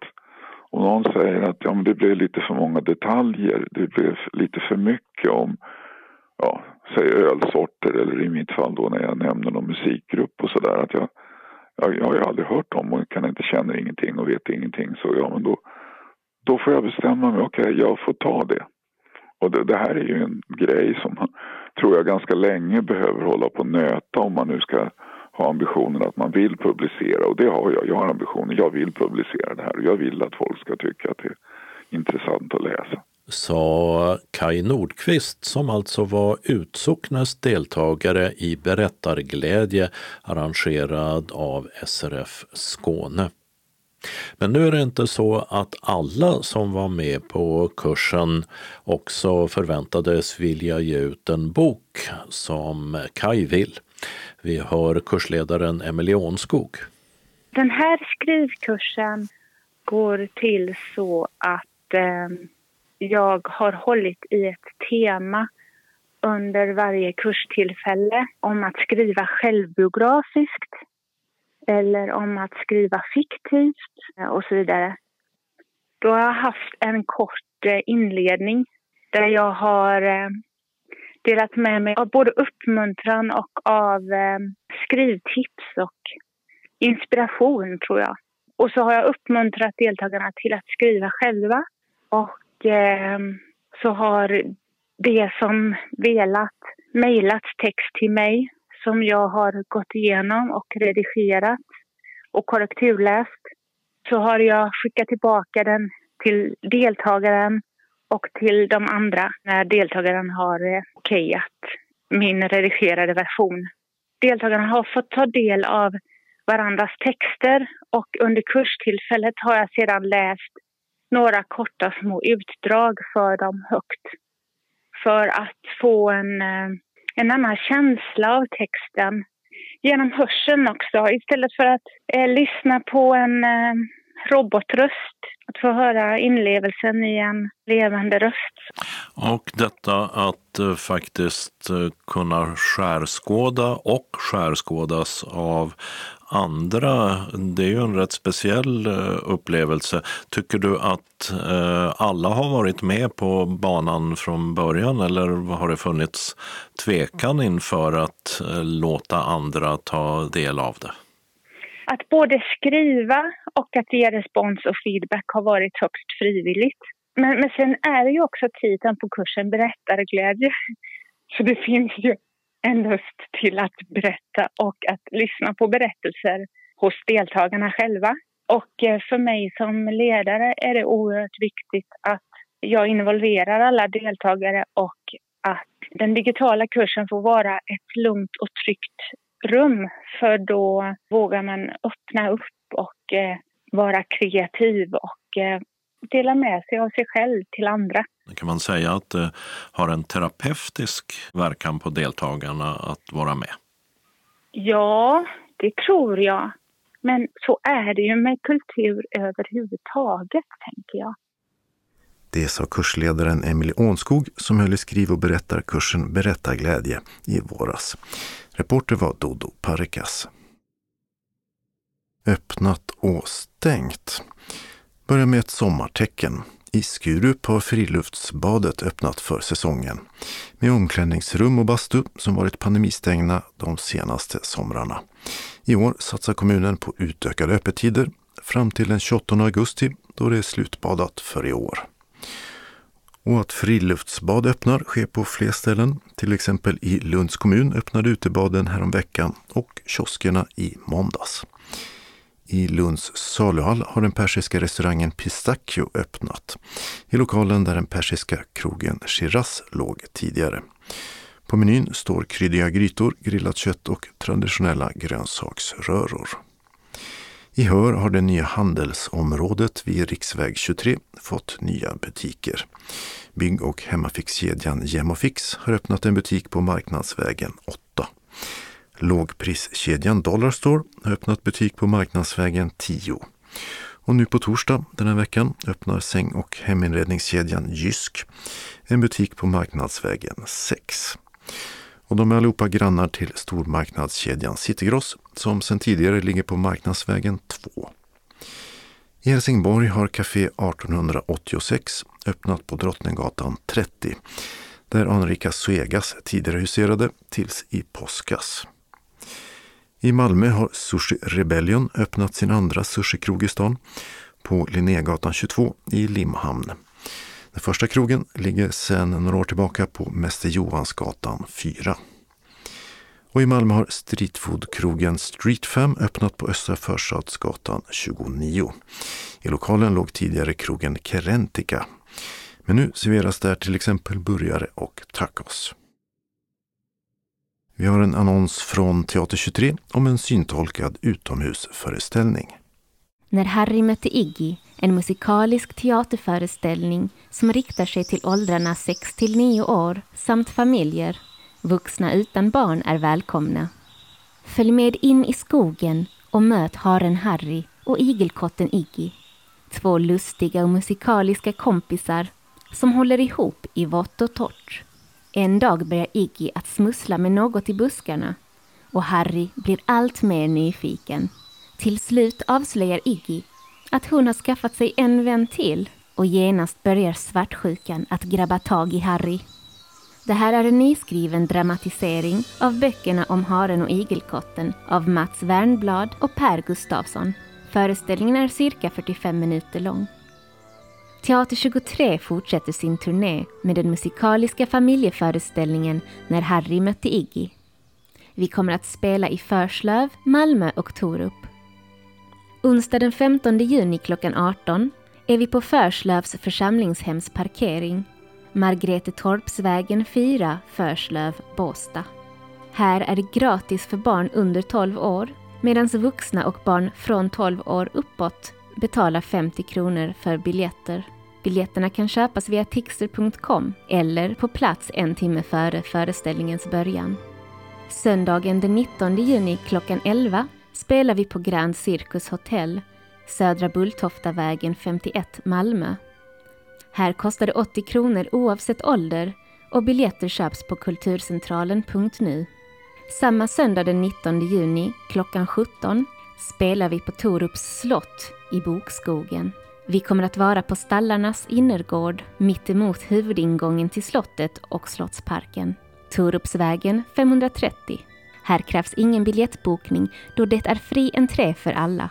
Och någon säger att ja, men det blev lite för många detaljer, det blev lite för mycket om, ja, säg ölsorter, eller i mitt fall då när jag nämner någon musikgrupp och sådär, att jag har ju aldrig hört om och kan inte känna ingenting och vet ingenting, så ja, men då får jag bestämma mig, okej, jag får ta det. Och det här är ju en grej som man, tror jag, ganska länge behöver hålla på och nöta om man nu ska ha ambitionen att man vill publicera. Och det har jag. Jag har ambitionen. Jag vill publicera det här. Och jag vill att folk ska tycka att det är intressant att läsa. Sa Kai Nordqvist, som alltså var Utsocknes deltagare i Berättarglädje, arrangerad av SRF Skåne. Men nu är det inte så att alla som var med på kursen också förväntades vilja ge ut en bok som Kai vill. Vi hör kursledaren Emilie Ånskog. Den här skrivkursen går till så att jag har hållit i ett tema under varje kurstillfälle om att skriva självbiografiskt eller om att skriva fiktivt och så vidare. Då har jag haft en kort inledning där jag har delat med mig av både uppmuntran och av skrivtips och inspiration, tror jag. Och så har jag uppmuntrat deltagarna till att skriva själva. Och så har det som velat mejlat text till mig som jag har gått igenom och redigerat och korrekturläst. Så har jag skickat tillbaka den till deltagaren och till de andra när deltagaren har okejat min redigerade version. Deltagarna har fått ta del av varandras texter och under kurstillfället har jag sedan läst några korta små utdrag för dem högt. För att få en annan känsla av texten genom hörseln också. Istället för att lyssna på en robotröst, att få höra inlevelsen i en levande röst. Och detta att faktiskt kunna skärskåda och skärskådas av andra, det är ju en rätt speciell upplevelse. Tycker du att alla har varit med på banan från början, eller har det funnits tvekan inför att låta andra ta del av det? Att både skriva och att ge respons och feedback har varit högst frivilligt. Men sen är det ju också titeln på kursen Berättarglädje. Så det finns ju en lust till att berätta och att lyssna på berättelser hos deltagarna själva. Och för mig som ledare är det oerhört viktigt att jag involverar alla deltagare och att den digitala kursen får vara ett lugnt och tryggt rum, för då vågar man öppna upp och vara kreativ och dela med sig av sig själv till andra. Kan man säga att det har en terapeutisk verkan på deltagarna att vara med? Ja, det tror jag. Men så är det ju med kultur överhuvudtaget, tänker jag. Det sa kursledaren Emilie Ånskog som höll i skriv- och berättarkursen Berättarglädje i våras. Reporter var Dodo Parikas. Öppnat och stängt. Börja med ett sommartecken. I Skurup har friluftsbadet öppnat för säsongen. Med omklädningsrum och bastu som varit pandemistängda de senaste somrarna. I år satsar kommunen på utökade öppettider fram till den 28 augusti då det är slutbadat för i år. Och att friluftsbad öppnar sker på fler ställen. Till exempel i Lunds kommun öppnade utebaden häromveckan och kioskerna i måndags. I Lunds saluhall har den persiska restaurangen Pistacchio öppnat. I lokalen där den persiska krogen Shiraz låg tidigare. På menyn står kryddiga grytor, grillat kött och traditionella grönsaksröror. I Hör har det nya handelsområdet vid riksväg 23 fått nya butiker. Bygg- och hemmafixkedjan Gemofix har öppnat en butik på Marknadsvägen 8. Lågpriskedjan Dollar Store har öppnat butik på Marknadsvägen 10. Och nu på torsdag den här veckan öppnar säng- och heminredningskedjan Jysk en butik på Marknadsvägen 6. Och de är allihopa grannar till stormarknadskedjan Citygross som sedan tidigare ligger på Marknadsvägen 2. I Helsingborg har Café 1886 öppnat på Drottninggatan 30, där anrika Suegas tidigare huserade tills i påskas. I Malmö har Sushi Rebellion öppnat sin andra sushikrog i stan på Linnégatan 22 i Limhamn. Den första krogen ligger sedan några år tillbaka på Mäster Johansgatan 4. Och i Malmö har streetfoodkrogen Street 5 öppnat på Östra Förstadsgatan 29. I lokalen låg tidigare krogen Kerentica. Men nu serveras där till exempel burgare och tacos. Vi har en annons från Teater 23 om en syntolkad utomhusföreställning. När Harry mötte Iggy, en musikalisk teaterföreställning som riktar sig till åldrarna 6-9 år samt familjer. Vuxna utan barn är välkomna. Följ med in i skogen och möt haren Harry och igelkotten Iggy. Två lustiga och musikaliska kompisar som håller ihop i vått och torrt. En dag börjar Iggy att smussla med något i buskarna och Harry blir allt mer nyfiken. Till slut avslöjar Iggy att hon har skaffat sig en vän till och genast börjar svartsjukan att grabba tag i Harry. Det här är en nyskriven dramatisering av böckerna om haren och igelkotten av Mats Wernblad och Per Gustafsson. Föreställningen är cirka 45 minuter lång. Teater 23 fortsätter sin turné med den musikaliska familjeföreställningen När Harry mötte Iggy. Vi kommer att spela i Förslöv, Malmö och Torup. Onsdag den 15 juni klockan 18 är vi på Förslövs församlingshemsparkering. Margrete Torpsvägen 4, Förslöv, Båstad. Här är det gratis för barn under 12 år, medan vuxna och barn från 12 år uppåt betalar 50 kronor för biljetter. Biljetterna kan köpas via tixter.com eller på plats en timme före föreställningens början. Söndagen den 19 juni klockan 11 spelar vi på Grand Circus Hotel, Södra Bulltoftavägen 51, Malmö. Här kostar det 80 kronor oavsett ålder och biljetter köps på kulturcentralen.nu. Samma söndag den 19 juni klockan 17 spelar vi på Torups slott i Bokskogen. Vi kommer att vara på Stallarnas innergård mittemot huvudingången till slottet och slottsparken. Torupsvägen 530. Här krävs ingen biljettbokning då det är fri entré för alla.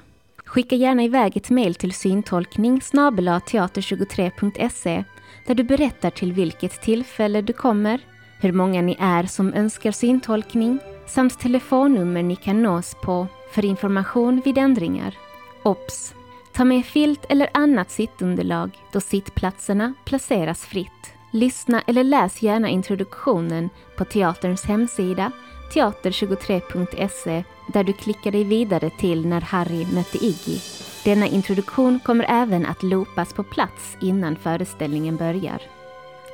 Skicka gärna iväg ett mejl till syntolkning@teater23.se där du berättar till vilket tillfälle du kommer, hur många ni är som önskar syntolkning samt telefonnummer ni kan nås på för information vid ändringar. Ops! Ta med filt eller annat sittunderlag då sittplatserna placeras fritt. Lyssna eller läs gärna introduktionen på teaterns hemsida teater23.se där du klickar dig vidare till När Harry mötte Iggy. Denna introduktion kommer även att loopas på plats innan föreställningen börjar.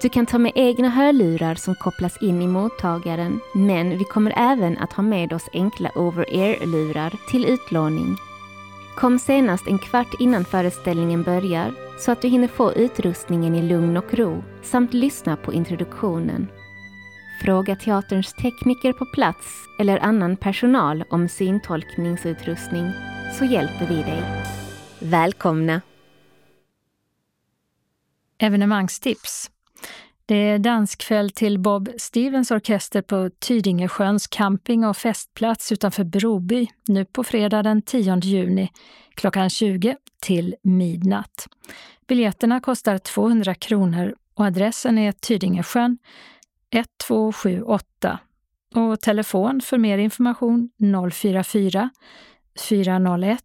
Du kan ta med egna hörlurar som kopplas in i mottagaren, men vi kommer även att ha med oss enkla over-ear-lurar till utlåning. Kom senast en kvart innan föreställningen börjar så att du hinner få utrustningen i lugn och ro samt lyssna på introduktionen. Fråga teaterns tekniker på plats eller annan personal om syntolkningsutrustning så hjälper vi dig. Välkomna! Evenemangstips. Det är danskväll till Bob Stevens orkester på Tydingesjöns camping- och festplats utanför Broby nu på fredag den 10 juni klockan 20 till midnatt. Biljetterna kostar 200 kronor och adressen är Tydingesjön 1278 och telefon för mer information 044 401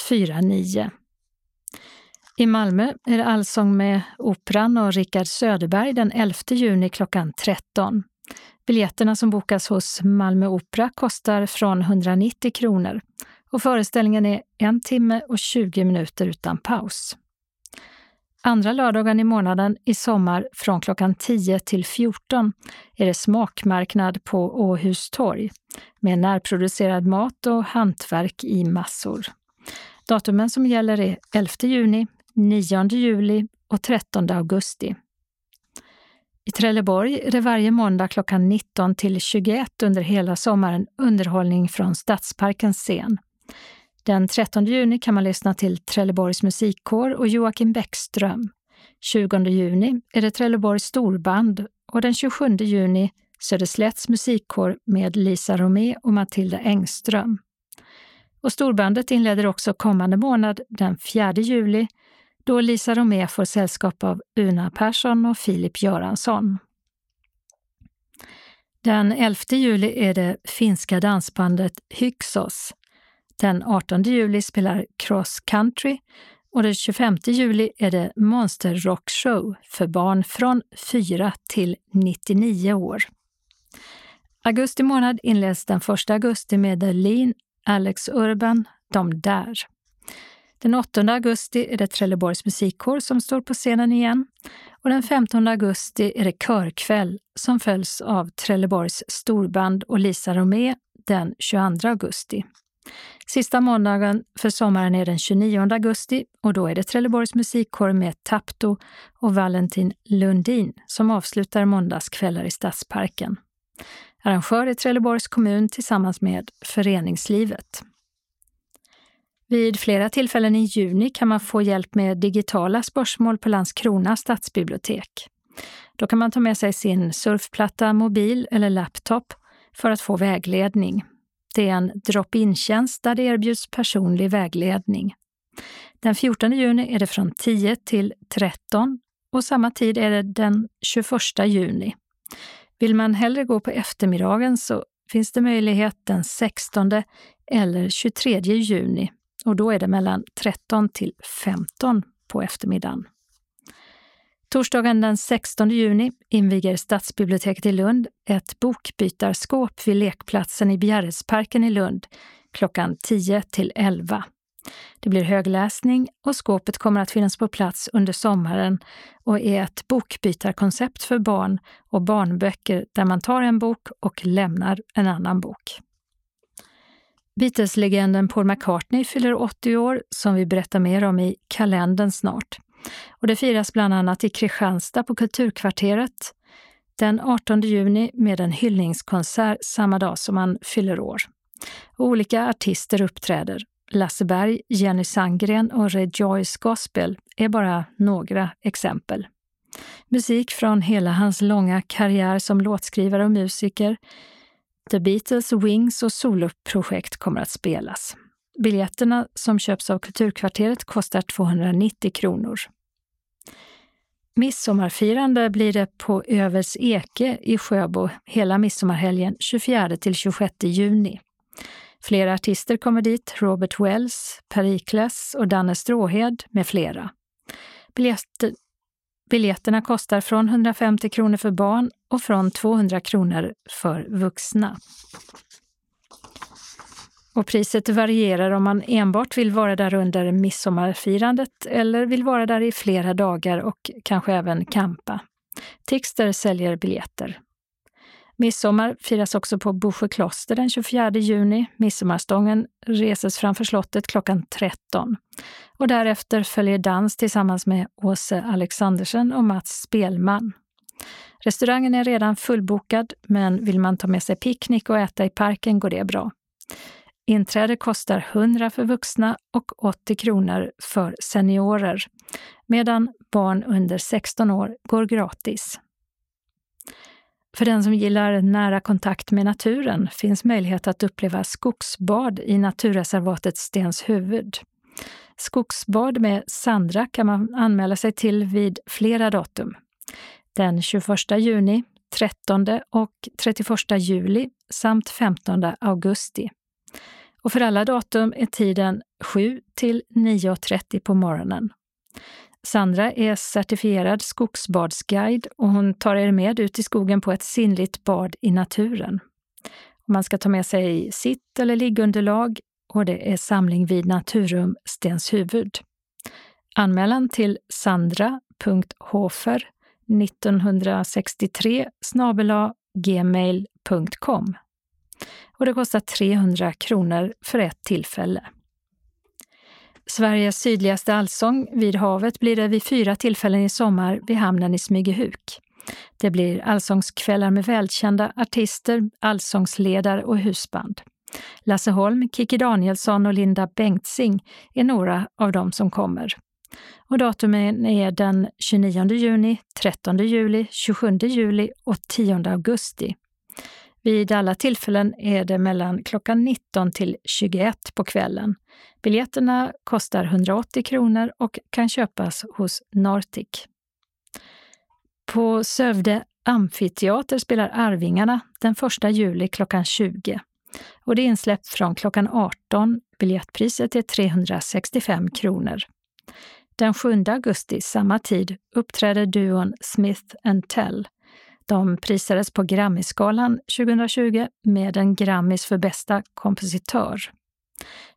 49. I Malmö är det allsång med Operan och Rickard Söderberg den 11 juni klockan 13. Biljetterna som bokas hos Malmö Opera kostar från 190 kronor och föreställningen är 1 timme och 20 minuter utan paus. Andra lördagen i månaden i sommar från klockan 10 till 14 är det smakmarknad på Åhus torg med närproducerad mat och hantverk i massor. Datumen som gäller är 11 juni, 9 juli och 13 augusti. I Trelleborg är det varje måndag klockan 19 till 21 under hela sommaren underhållning från Stadsparkens scen. Den 13 juni kan man lyssna till Trelleborgs musikkår och Joakim Bäckström. 20 juni är det Trelleborgs storband och den 27 juni Söderslätts musikkår med Lisa Romé och Matilda Engström. Och storbandet inleder också kommande månad den 4 juli då Lisa Romé får sällskap av Una Persson och Filip Göransson. Den 11 juli är det finska dansbandet Hyksos. Den 18 juli spelar Cross Country och den 25 juli är det Monster Rock Show för barn från 4 till 99 år. Augusti månad inleds den 1 augusti med The Lean, Alex Urban, De Där. Den 8 augusti är det Trelleborgs musikkår som står på scenen igen och den 15 augusti är det körkväll som följs av Trelleborgs storband och Lisa Romé den 22 augusti. Sista måndagen för sommaren är den 29 augusti och då är det Trelleborgs musikkår med Tapto och Valentin Lundin som avslutar måndagskvällar i Stadsparken. Arrangör är Trelleborgs kommun tillsammans med föreningslivet. Vid flera tillfällen i juni kan man få hjälp med digitala spörsmål på Landskrona stadsbibliotek. Då kan man ta med sig sin surfplatta, mobil eller laptop för att få vägledning. Det är en drop-in-tjänst där det erbjuds personlig vägledning. Den 14 juni är det från 10 till 13 och samma tid är det den 21 juni. Vill man hellre gå på eftermiddagen så finns det möjlighet den 16 eller 23 juni och då är det mellan 13 till 15 på eftermiddagen. Torsdagen den 16 juni inviger Stadsbiblioteket i Lund ett bokbytarskåp vid lekplatsen i Bjärresparken i Lund klockan 10 till 11. Det blir högläsning och skåpet kommer att finnas på plats under sommaren och är ett bokbytarkoncept för barn och barnböcker där man tar en bok och lämnar en annan bok. Beatles-legenden Paul McCartney fyller 80 år som vi berättar mer om i kalendern snart. Och det firas bland annat i Kristianstad på Kulturkvarteret den 18 juni med en hyllningskonsert samma dag som han fyller år. Olika artister uppträder. Lasse Berg, Jenny Sandgren och Rejoice Gospel är bara några exempel. Musik från hela hans långa karriär som låtskrivare och musiker. The Beatles, Wings och soloprojekt kommer att spelas. Biljetterna som köps av Kulturkvarteret kostar 290 kronor. Midsommarfirande blir det på Övers Eke i Sjöbo hela midsommarhelgen 24-26 juni. Flera artister kommer dit, Robert Wells, Perikles och Danne Stråhed med flera. Biljetterna kostar från 150 kronor för barn och från 200 kronor för vuxna. Och priset varierar om man enbart vill vara där under midsommarfirandet eller vill vara där i flera dagar och kanske även campa. Tixter säljer biljetter. Midsommar firas också på Bosjökloster den 24 juni. Midsommarstången reses framför slottet klockan 13. Och därefter följer dans tillsammans med Åse Alexandersen och Mats Spelman. Restaurangen är redan fullbokad men vill man ta med sig picknick och äta i parken går det bra. Inträde kostar 100 för vuxna och 80 kronor för seniorer, medan barn under 16 år går gratis. För den som gillar nära kontakt med naturen finns möjlighet att uppleva skogsbad i naturreservatet Stenshuvud. Skogsbad med Sandra kan man anmäla sig till vid flera datum. Den 21 juni, 13 och 31 juli samt 15 augusti. Och för alla datum är tiden 7 till 9.30 på morgonen. Sandra är certifierad skogsbadsguide och hon tar er med ut i skogen på ett sinnligt bad i naturen. Man ska ta med sig sitt eller liggunderlag och det är samling vid Naturum Stenshuvud. Anmälan till sandra.hofer1963@gmail.com. Och det kostar 300 kronor för ett tillfälle. Sveriges sydligaste allsång vid havet blir det vid 4 tillfällen i sommar vid hamnen i Smygehuk. Det blir allsångskvällar med välkända artister, allsångsledare och husband. Lasse Holm, Kiki Danielsson och Linda Bengtsing är några av dem som kommer. Och datumen är den 29 juni, 13 juli, 27 juli och 10 augusti. Vid alla tillfällen är det mellan klockan 19 till 21 på kvällen. Biljetterna kostar 180 kronor och kan köpas hos Nortic. På Sövde Amfiteater spelar Arvingarna den 1 juli klockan 20. Och det är insläppt från klockan 18. Biljettpriset är 365 kronor. Den 7 augusti samma tid uppträder duon Smith & Tell. De prisades på Grammyskalan 2020 med en Grammys för bästa kompositör.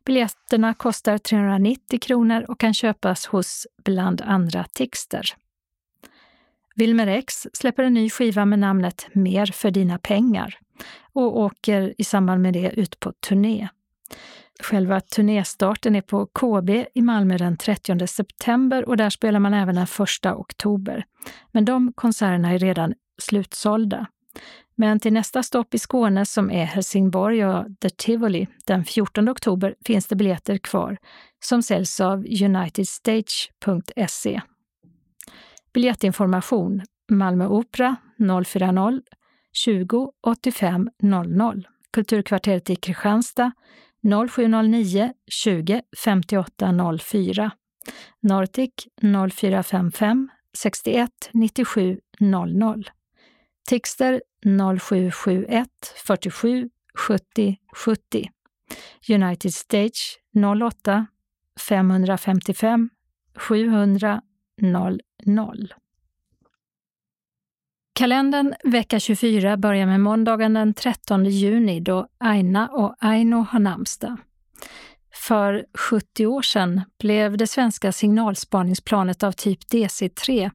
Biljetterna kostar 390 kronor och kan köpas hos bland andra Tixter. Wilmer X släpper en ny skiva med namnet Mer för dina pengar och åker i samband med det ut på turné. Själva turnéstarten är på KB i Malmö den 30 september och där spelar man även den 1 oktober. Men de konserterna är redan slutsålda. Men till nästa stopp i Skåne som är Helsingborg och The Tivoli den 14 oktober finns det biljetter kvar som säljs av unitedstage.se. Biljettinformation Malmö Opera 040 20 85 00. Kulturkvarteret i Kristianstad 0709 20 58 04. Nortic 0455 61 97 00. Tixter 0771 47 70 70. United Stage 08 555 700 00. Kalendern vecka 24 börjar med måndagen den 13 juni då Aina och Aino har namnsdag. För 70 år sedan blev det svenska signalspaningsplanet av typ DC-3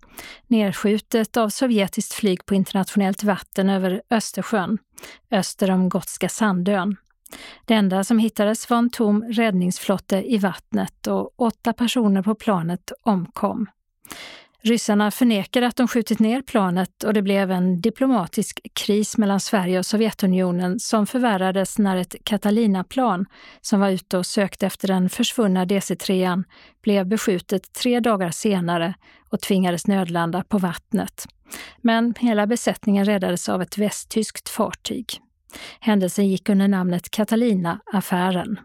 nedskjutet av sovjetiskt flyg på internationellt vatten över Östersjön, öster om Gotska Sandön. Det enda som hittades var en tom räddningsflotte i vattnet och 8 personer på planet omkom. Ryssarna förnekar att de skjutit ner planet och det blev en diplomatisk kris mellan Sverige och Sovjetunionen som förvärrades när ett Catalina-plan som var ute och sökte efter den försvunna DC-3 blev beskjutet 3 dagar senare och tvingades nödlanda på vattnet. Men hela besättningen räddades av ett västtyskt fartyg. Händelsen gick under namnet Catalina-affären.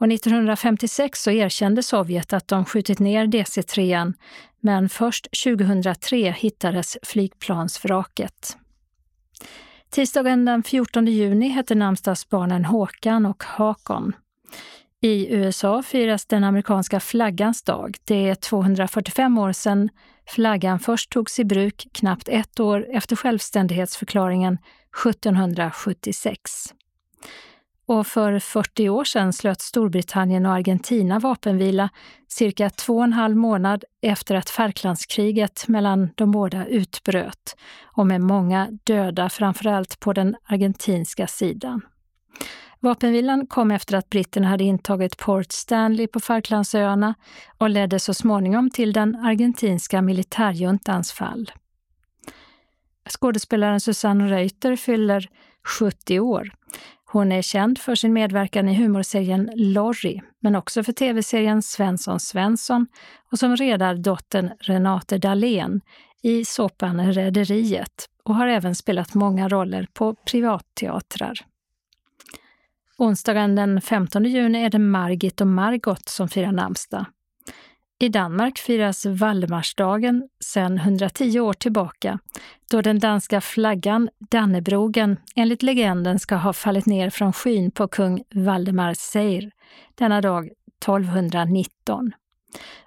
Och 1956 så erkände Sovjet att de skjutit ner DC-3, men först 2003 hittades flygplansvraket. Tisdagen den 14 juni hette namnsdagsbarnen Håkan och Hakon. I USA firas den amerikanska flaggans dag. Det är 245 år sedan flaggan först togs i bruk, knappt ett år efter självständighetsförklaringen 1776. Och för 40 år sedan slöt Storbritannien och Argentina vapenvila cirka 2,5 månad efter att Falklandskriget mellan de båda utbröt och med många döda framförallt på den argentinska sidan. Vapenvilan kom efter att britterna hade intagit Port Stanley på Falklandsöarna och ledde så småningom till den argentinska militärjuntans fall. Skådespelaren Susanne Reuter fyller 70 år. Hon är känd för sin medverkan i humorserien Lorry, men också för tv-serien Svensson Svensson och som redardottern Renate Dahlén i såpan Rederiet och har även spelat många roller på privatteatrar. Onsdagen den 15 juni är det Margit och Margot som firar namnsdag. I Danmark firas Valdemarsdagen sedan 110 år tillbaka då den danska flaggan Dannebrogen enligt legenden ska ha fallit ner från skyn på kung Valdemar Sejr denna dag 1219.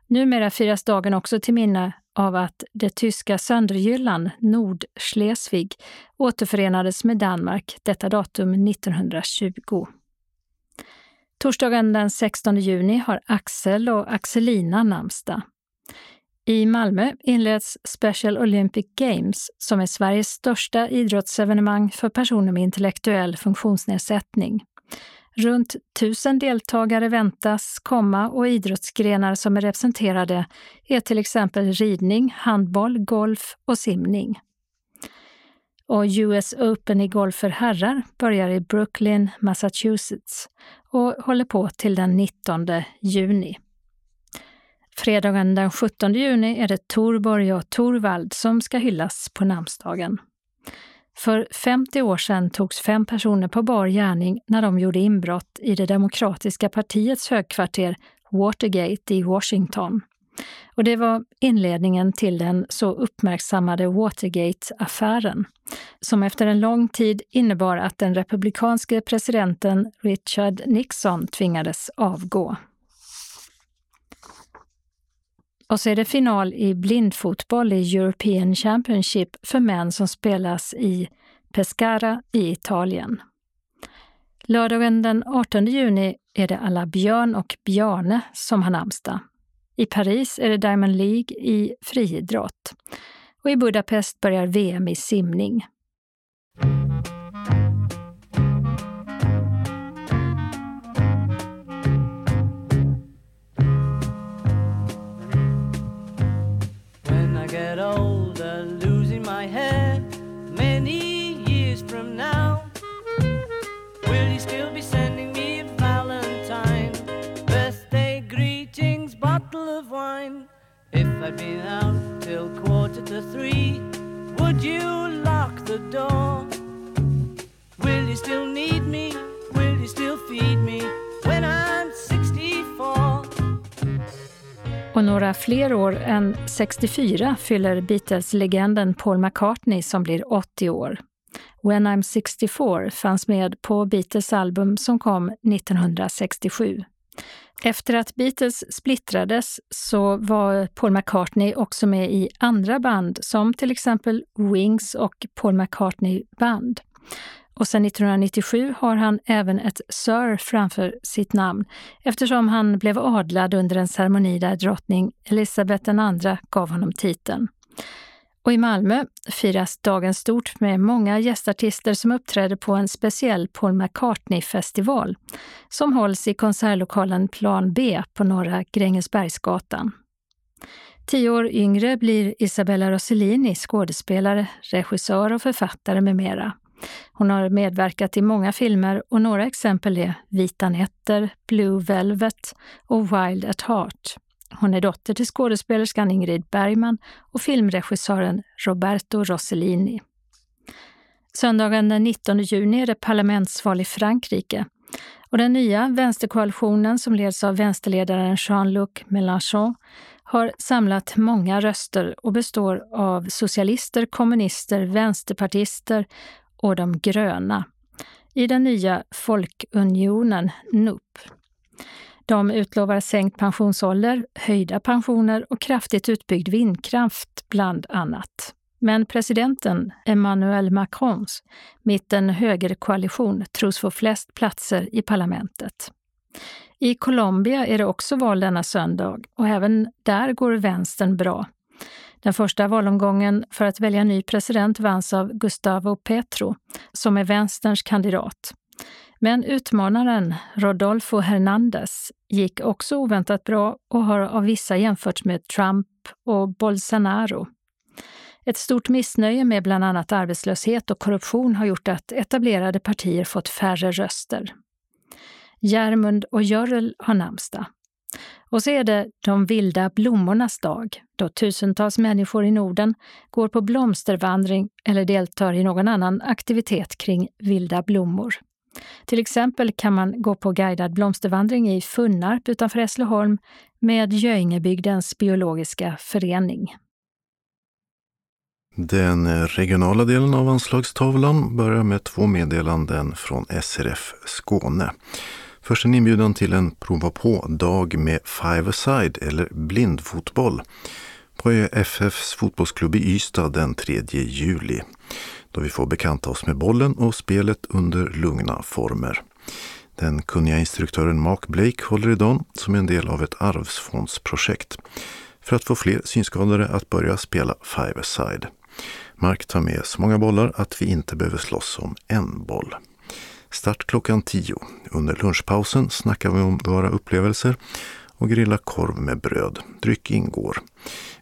Numera firas dagen också till minne av att det tyska Sönderjylland, Nordschleswig, återförenades med Danmark detta datum 1920. Torsdagen den 16 juni har Axel och Axelina namnsdag. I Malmö inleds Special Olympic Games som är Sveriges största idrottsevenemang för personer med intellektuell funktionsnedsättning. Runt 1000 deltagare väntas komma och idrottsgrenar som är representerade är till exempel ridning, handboll, golf och simning. och US Open i golf för herrar börjar i Brooklyn, Massachusetts och håller på till den 19 juni. Fredagen den 17 juni är det Torborg och Torvald som ska hyllas på namnsdagen. För 50 år sedan togs 5 personer på bar gärning när de gjorde inbrott i det demokratiska partiets högkvarter Watergate i Washington. Och det var inledningen till den så uppmärksammade Watergate-affären, som efter en lång tid innebar att den republikanske presidenten Richard Nixon tvingades avgå. Och så är det final i blindfotboll i European Championship för män som spelas i Pescara i Italien. Lördagen den 18 juni är det alla Björn och Bjarne som har namnsdag. I Paris är det Diamond League i friidrott. Och i Budapest börjar VM i simning. I'd been out till 2:45. Would you lock the door? Will you still need me? Will you still feed me when I'm 64? Och några fler år än 64 fyller Beatles-legenden Paul McCartney som blir 80 år. When I'm 64 fanns med på Beatles album som kom 1967. Efter att Beatles splittrades så var Paul McCartney också med i andra band som till exempel Wings och Paul McCartney Band. Och sedan 1997 har han även ett Sir framför sitt namn eftersom han blev adlad under en ceremoni där drottning Elisabeth II gav honom titeln. Och i Malmö firas dagen stort med många gästartister som uppträder på en speciell Paul McCartney-festival som hålls i konsertlokalen Plan B på Norra Grängesbergsgatan. 10 år yngre blir Isabella Rossellini skådespelare, regissör och författare med mera. Hon har medverkat i många filmer och några exempel är Vita nätter, Blue Velvet och Wild at Heart. Hon är dotter till skådespelerskan Ingrid Bergman och filmregissören Roberto Rossellini. Söndagen den 19 juni är det parlamentsval i Frankrike. Och den nya vänsterkoalitionen som leds av vänsterledaren Jean-Luc Mélenchon har samlat många röster och består av socialister, kommunister, vänsterpartister och de gröna i den nya folkunionen NUP. De utlovar sänkt pensionsålder, höjda pensioner och kraftigt utbyggd vindkraft bland annat. Men presidenten Emmanuel Macrons mitten-högerkoalition tros få flest platser i parlamentet. I Colombia är det också val denna söndag och även där går vänstern bra. Den första valomgången för att välja ny president vanns av Gustavo Petro som är vänsterns kandidat. Men utmanaren Rodolfo Hernández gick också oväntat bra och har av vissa jämförts med Trump och Bolsonaro. Ett stort missnöje med bland annat arbetslöshet och korruption har gjort att etablerade partier fått färre röster. Järmund och Görel har namnsdag. Och så är det de vilda blommornas dag, då tusentals människor i Norden går på blomstervandring eller deltar i någon annan aktivitet kring vilda blommor. Till exempel kan man gå på guidad blomstervandring i Funnarp utanför Hässleholm med Göingebygdens biologiska förening. Den regionala delen av anslagstavlan börjar med 2 meddelanden från SRF Skåne. Först en inbjudan till en prova på-dag med five-a-side eller blindfotboll på FFs fotbollsklubb i Ystad den 3 juli. Då vi får bekanta oss med bollen och spelet under lugna former. Den kunniga instruktören Mark Blake håller i dagen som en del av ett arvsfondsprojekt för att få fler synskadade att börja spela five-a-side. Mark tar med så många bollar att vi inte behöver slåss om en boll. Start klockan 10. Under lunchpausen snackar vi om våra upplevelser och grilla korv med bröd. Dryck ingår.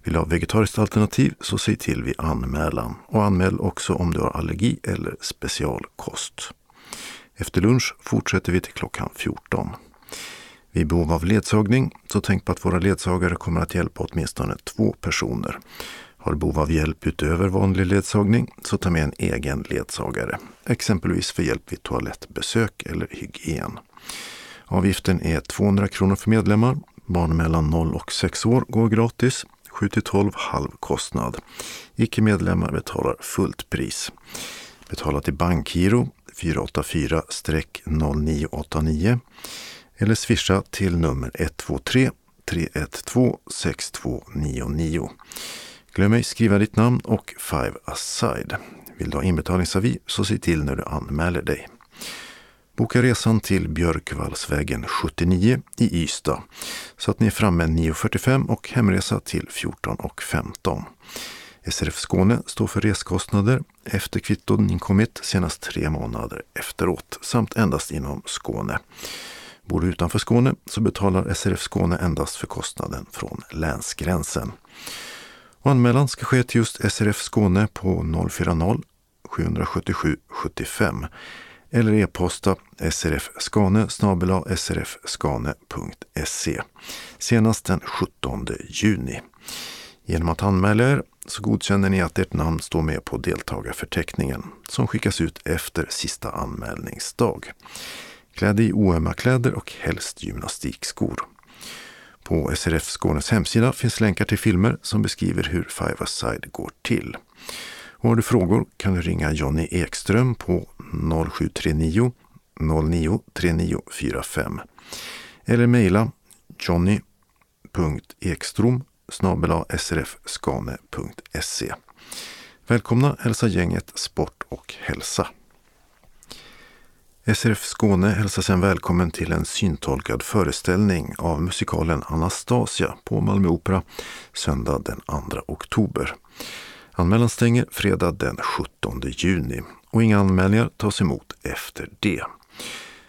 Vill du ha vegetariskt alternativ så säg till vid anmälan. Och anmäl också om du har allergi eller specialkost. Efter lunch fortsätter vi till klockan 14. Vid behov av ledsagning så tänk på att våra ledsagare kommer att hjälpa åtminstone 2 personer. Har du behov av hjälp utöver vanlig ledsagning så ta med en egen ledsagare. Exempelvis för hjälp vid toalettbesök eller hygien. Avgiften är 200 kronor för medlemmar. Barn mellan 0 och 6 år går gratis. 7-12 halv kostnad. Icke-medlemmar betalar fullt pris. Betala till bankgiro 484-0989 eller swisha till nummer 123 312 6299. Glöm ej skriva ditt namn och 5-aside. Vill du ha inbetalningsavi så se till när du anmäler dig. Boka resan till Björkvallsvägen 79 i Ystad så att ni är framme 9.45 och hemresa till 14.15. SRF Skåne står för reskostnader efter kvitton inkommit senast 3 månader efteråt samt endast inom Skåne. Bor du utanför Skåne så betalar SRF Skåne endast för kostnaden från länsgränsen. Och anmälan ska ske till just SRF Skåne på 040 777 75 eller e-posta srfskane@srfskane.se senast den 17 juni. Genom att anmäla er så godkänner ni att ert namn står med på deltagarförteckningen som skickas ut efter sista anmälningsdag. Klädd i oömma kläder och helst gymnastikskor. På SRF Skånes hemsida finns länkar till filmer som beskriver hur 5-a-side går till. Och har du frågor kan du ringa Johnny Ekström på 0739 093945 eller mejla johnny.ekstrom@srfskane.se. Välkomna hälsa gänget Sport och hälsa. SRF Skåne hälsar sedan välkommen till en syntolkad föreställning av musikalen Anastasia på Malmö Opera söndag den 2 oktober. Anmälan stänger fredag den 17 juni och inga anmälningar tas emot efter det.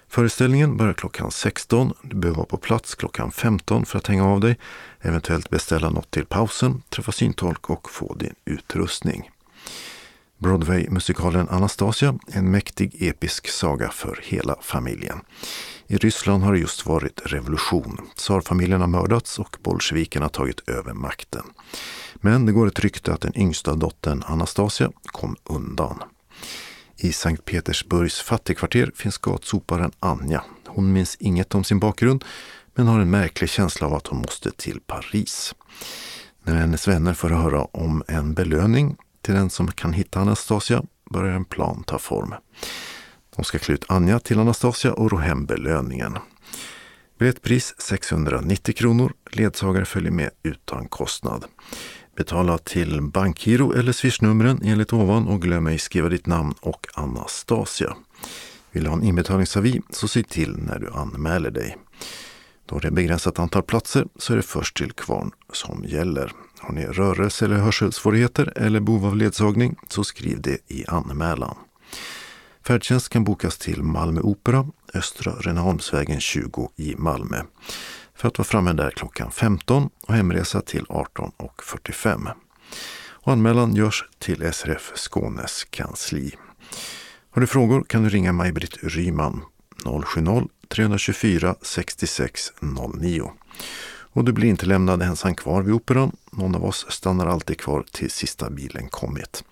Föreställningen börjar klockan 16. Du behöver vara på plats klockan 15 för att hänga av dig, eventuellt beställa något till pausen, träffa syntolk och få din utrustning. Broadway-musikalen Anastasia är en mäktig episk saga för hela familjen. I Ryssland har det just varit revolution. Tsarfamiljen har mördats och bolsjevikerna har tagit över makten. Men det går ett rykte att den yngsta dottern Anastasia kom undan. I Sankt Petersburgs fattigkvarter finns gatsoparen Anja. Hon minns inget om sin bakgrund men har en märklig känsla av att hon måste till Paris. När hennes vänner får höra om en belöning till den som kan hitta Anastasia börjar en plan ta form. De ska klä ut Anja till Anastasia och ro hem belöningen. Biljettpris 690 kronor. Ledsagare följer med utan kostnad. Betala till bankgiro eller swishnumren enligt ovan och glöm ej skriva ditt namn och Anastasia. Vill du ha en inbetalningsavi så se till när du anmäler dig. Då det är begränsat antal platser så är det först till kvarn som gäller. Har ni rörelse eller hörselsvårigheter eller behov av ledsagning så skriv det i anmälan. Färdtjänst kan bokas till Malmö Opera, Östra Renaholmsvägen 20 i Malmö. För att vara framme där klockan 15 och hemresa till 18.45. Och anmälan görs till SRF Skånes kansli. Har du frågor kan du ringa Maj-Britt Ryman 070 324 66 09. Och du blir inte lämnad ensam kvar vid operan. Någon av oss stannar alltid kvar till sista bilen kommit.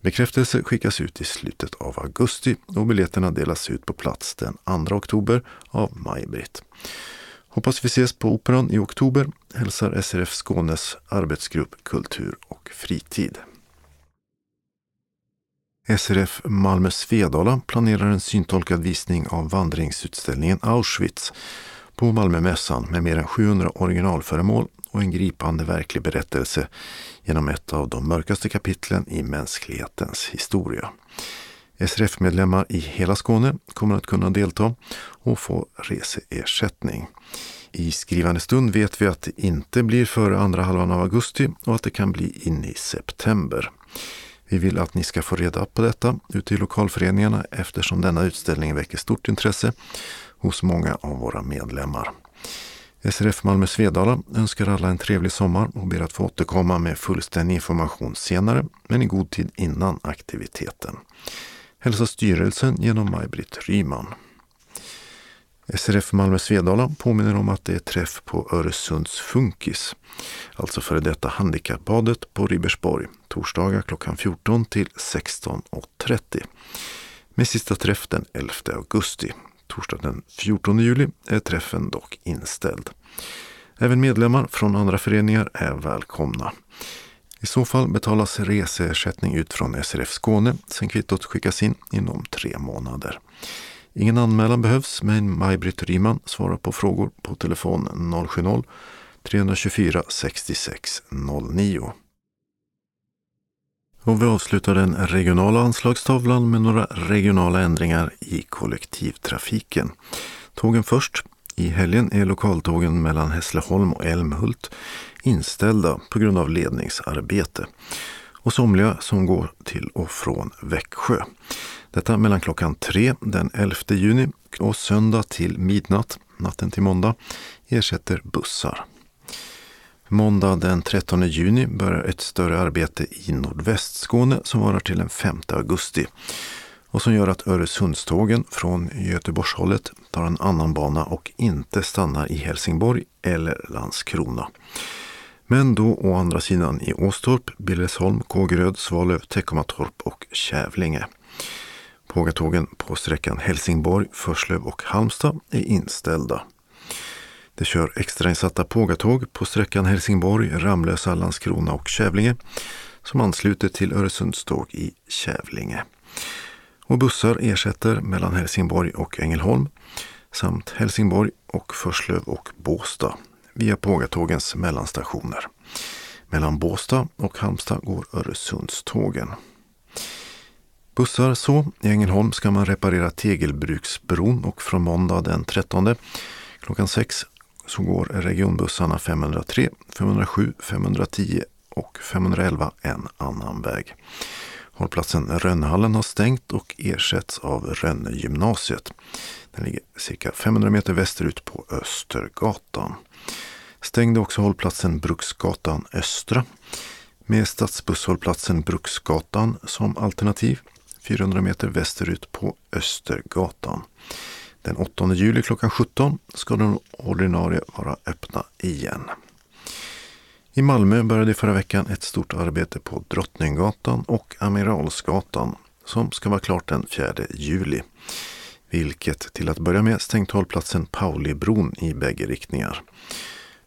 Bekräftelse skickas ut i slutet av augusti och biljetterna delas ut på plats den 2 oktober av Maj-Britt. Hoppas vi ses på operan i oktober, hälsar SRF Skånes arbetsgrupp Kultur och fritid. SRF Malmö Svedala planerar en syntolkad visning av vandringsutställningen Auschwitz på Malmömässan med mer än 700 originalföremål och en gripande verklig berättelse genom ett av de mörkaste kapitlen i mänsklighetens historia. SRF-medlemmar i hela Skåne kommer att kunna delta och få reseersättning. I skrivande stund vet vi att det inte blir före andra halvan av augusti och att det kan bli in i september. Vi vill att ni ska få reda på detta ute i lokalföreningarna eftersom denna utställning väcker stort intresse hos många av våra medlemmar. SRF Malmö Svedala önskar alla en trevlig sommar och ber att få återkomma med fullständig information senare, men i god tid innan aktiviteten. Hälsa styrelsen genom Maj-Britt Ryman. SRF Malmö Svedala påminner om att det är träff på Öresunds Funkis, alltså före detta handikappbadet på Ribersborg, torsdagar klockan 14 till 16.30. Med sista träff den 11 augusti. Torsdag den 14 juli är träffen dock inställd. Även medlemmar från andra föreningar är välkomna. I så fall betalas reseersättning ut från SRF Skåne sen kvittot skickas in inom 3 månader. Ingen anmälan behövs, men Maj-Britt Ryman svarar på frågor på telefon 070-324 66 09. Och vi avslutar den regionala anslagstavlan med några regionala ändringar i kollektivtrafiken. Tågen först. I helgen är lokaltågen mellan Hässleholm och Älmhult inställda på grund av ledningsarbete. Och somliga som går till och från Växjö. Detta mellan klockan 3 den 11 juni och söndag till midnatt, natten till måndag, ersätter bussar. Måndag den 13 juni börjar ett större arbete i Nordvästskåne som varar till den 5 augusti och som gör att Öresundstågen från Göteborgshållet tar en annan bana och inte stannar i Helsingborg eller Landskrona. Men då å andra sidan i Åstorp, Billesholm, Kågeröd, Svalöv, Teckomatorp och Kävlinge. Pågatågen på sträckan Helsingborg, Förslöv och Halmstad är inställda. Det kör extrainsatta pågatåg på sträckan Helsingborg, Ramlösa, Landskrona och Kävlinge som ansluter till Öresundståg i Kävlinge. Och bussar ersätter mellan Helsingborg och Ängelholm samt Helsingborg och Förslöv och Båstad via pågatågens mellanstationer. Mellan Båstad och Halmstad går Öresundstågen. Bussar så. I Ängelholm ska man reparera Tegelbruksbron och från måndag den 13 klockan 6 så går regionbussarna 503, 507, 510 och 511 en annan väg. Hållplatsen Rönnhallen har stängt och ersätts av Rönnegymnasiet. Den ligger cirka 500 meter västerut på Östergatan. Stängde också hållplatsen Bruksgatan Östra med stadsbusshållplatsen Bruksgatan som alternativ 400 meter västerut på Östergatan. Den 8 juli klockan 17 ska den ordinarie vara öppna igen. I Malmö började förra veckan ett stort arbete på Drottninggatan och Amiralsgatan som ska vara klart den 4 juli. Vilket till att börja med stängt hållplatsen Paulibron i bägge riktningar.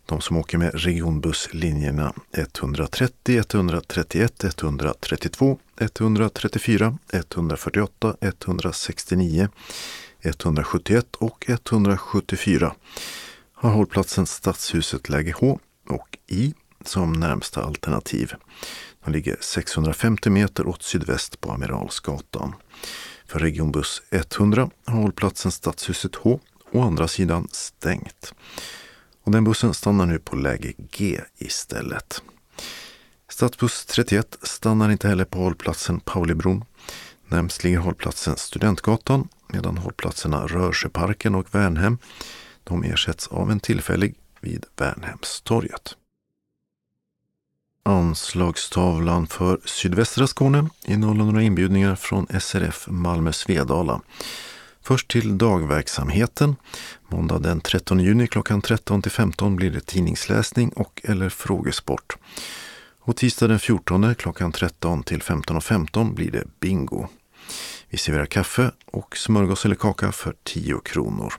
De som åker med regionbusslinjerna 130, 131, 132, 134, 148, 169, 171 och 174 har hållplatsen Stadshuset läge H och I som närmsta alternativ. De ligger 650 meter åt sydväst på Amiralsgatan. För regionbuss 100 har hållplatsen Stadshuset H å andra sidan stängt. Och den bussen stannar nu på läge G istället. Stadsbuss 31 stannar inte heller på hållplatsen Paulibron. Nämst ligger hållplatsen Studentgatan medan hållplatserna Rörsjöparken och Värnhem de ersätts av en tillfällig vid Värnhemstorget. Anslagstavlan för sydvästra Skåne innehåller några inbjudningar från SRF Malmö Svedala. Först till dagverksamheten. Måndag den 13 juni klockan 13-15 blir det tidningsläsning och eller frågesport. Och tisdag den 14 klockan 13-15:15 blir det bingo. Vi serverar kaffe och smörgås eller kaka för 10 kronor.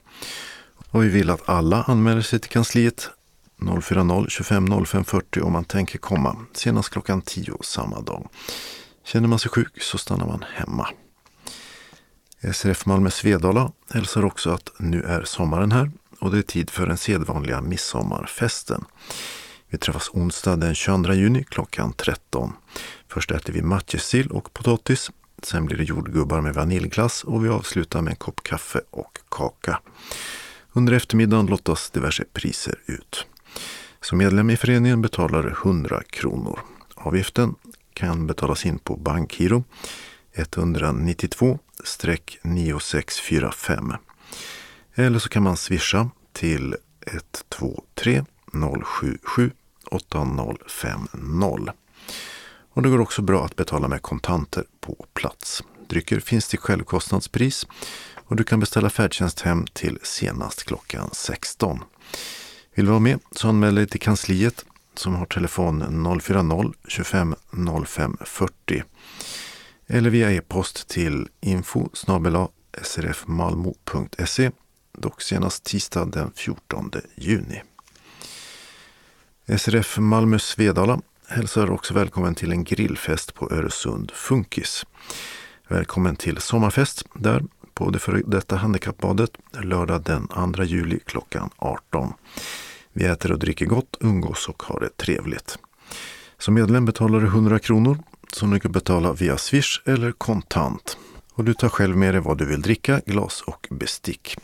Och vi vill att alla anmäler sig till kansliet 040 25 05 40 om man tänker komma senast klockan 10 samma dag. Känner man sig sjuk så stannar man hemma. SRF Malmö Svedala hälsar också att nu är sommaren här och det är tid för den sedvanliga midsommarfesten. Vi träffas onsdag den 22 juni klockan 13. Först äter vi matjessill och potatis, sen blir det jordgubbar med vaniljglass och vi avslutar med en kopp kaffe och kaka. Under eftermiddagen lottas diverse priser ut. Som medlem i föreningen betalar du 100 kronor. Avgiften kan betalas in på bankgiro 192-9645. Eller så kan man swisha till 123 077 8050. Och det går också bra att betala med kontanter på plats. Drycker finns till självkostnadspris och du kan beställa färdtjänst hem till senast klockan 16. Vill du vara med så anmäl dig till kansliet som har telefon 040 25 05 40 eller via e-post till info@srfmalmo.se, dock senast tisdag den 14 juni. SRF Malmö Svedala hälsar också välkommen till en grillfest på Öresund Funkis. Välkommen till sommarfest där på det före detta handikappbadet lördag den 2 juli klockan 18. Vi äter och dricker gott, umgås och har det trevligt. Som medlem betalar du 100 kronor som du kan betala via Swish eller kontant. Och du tar själv med dig vad du vill dricka, glas och bestick.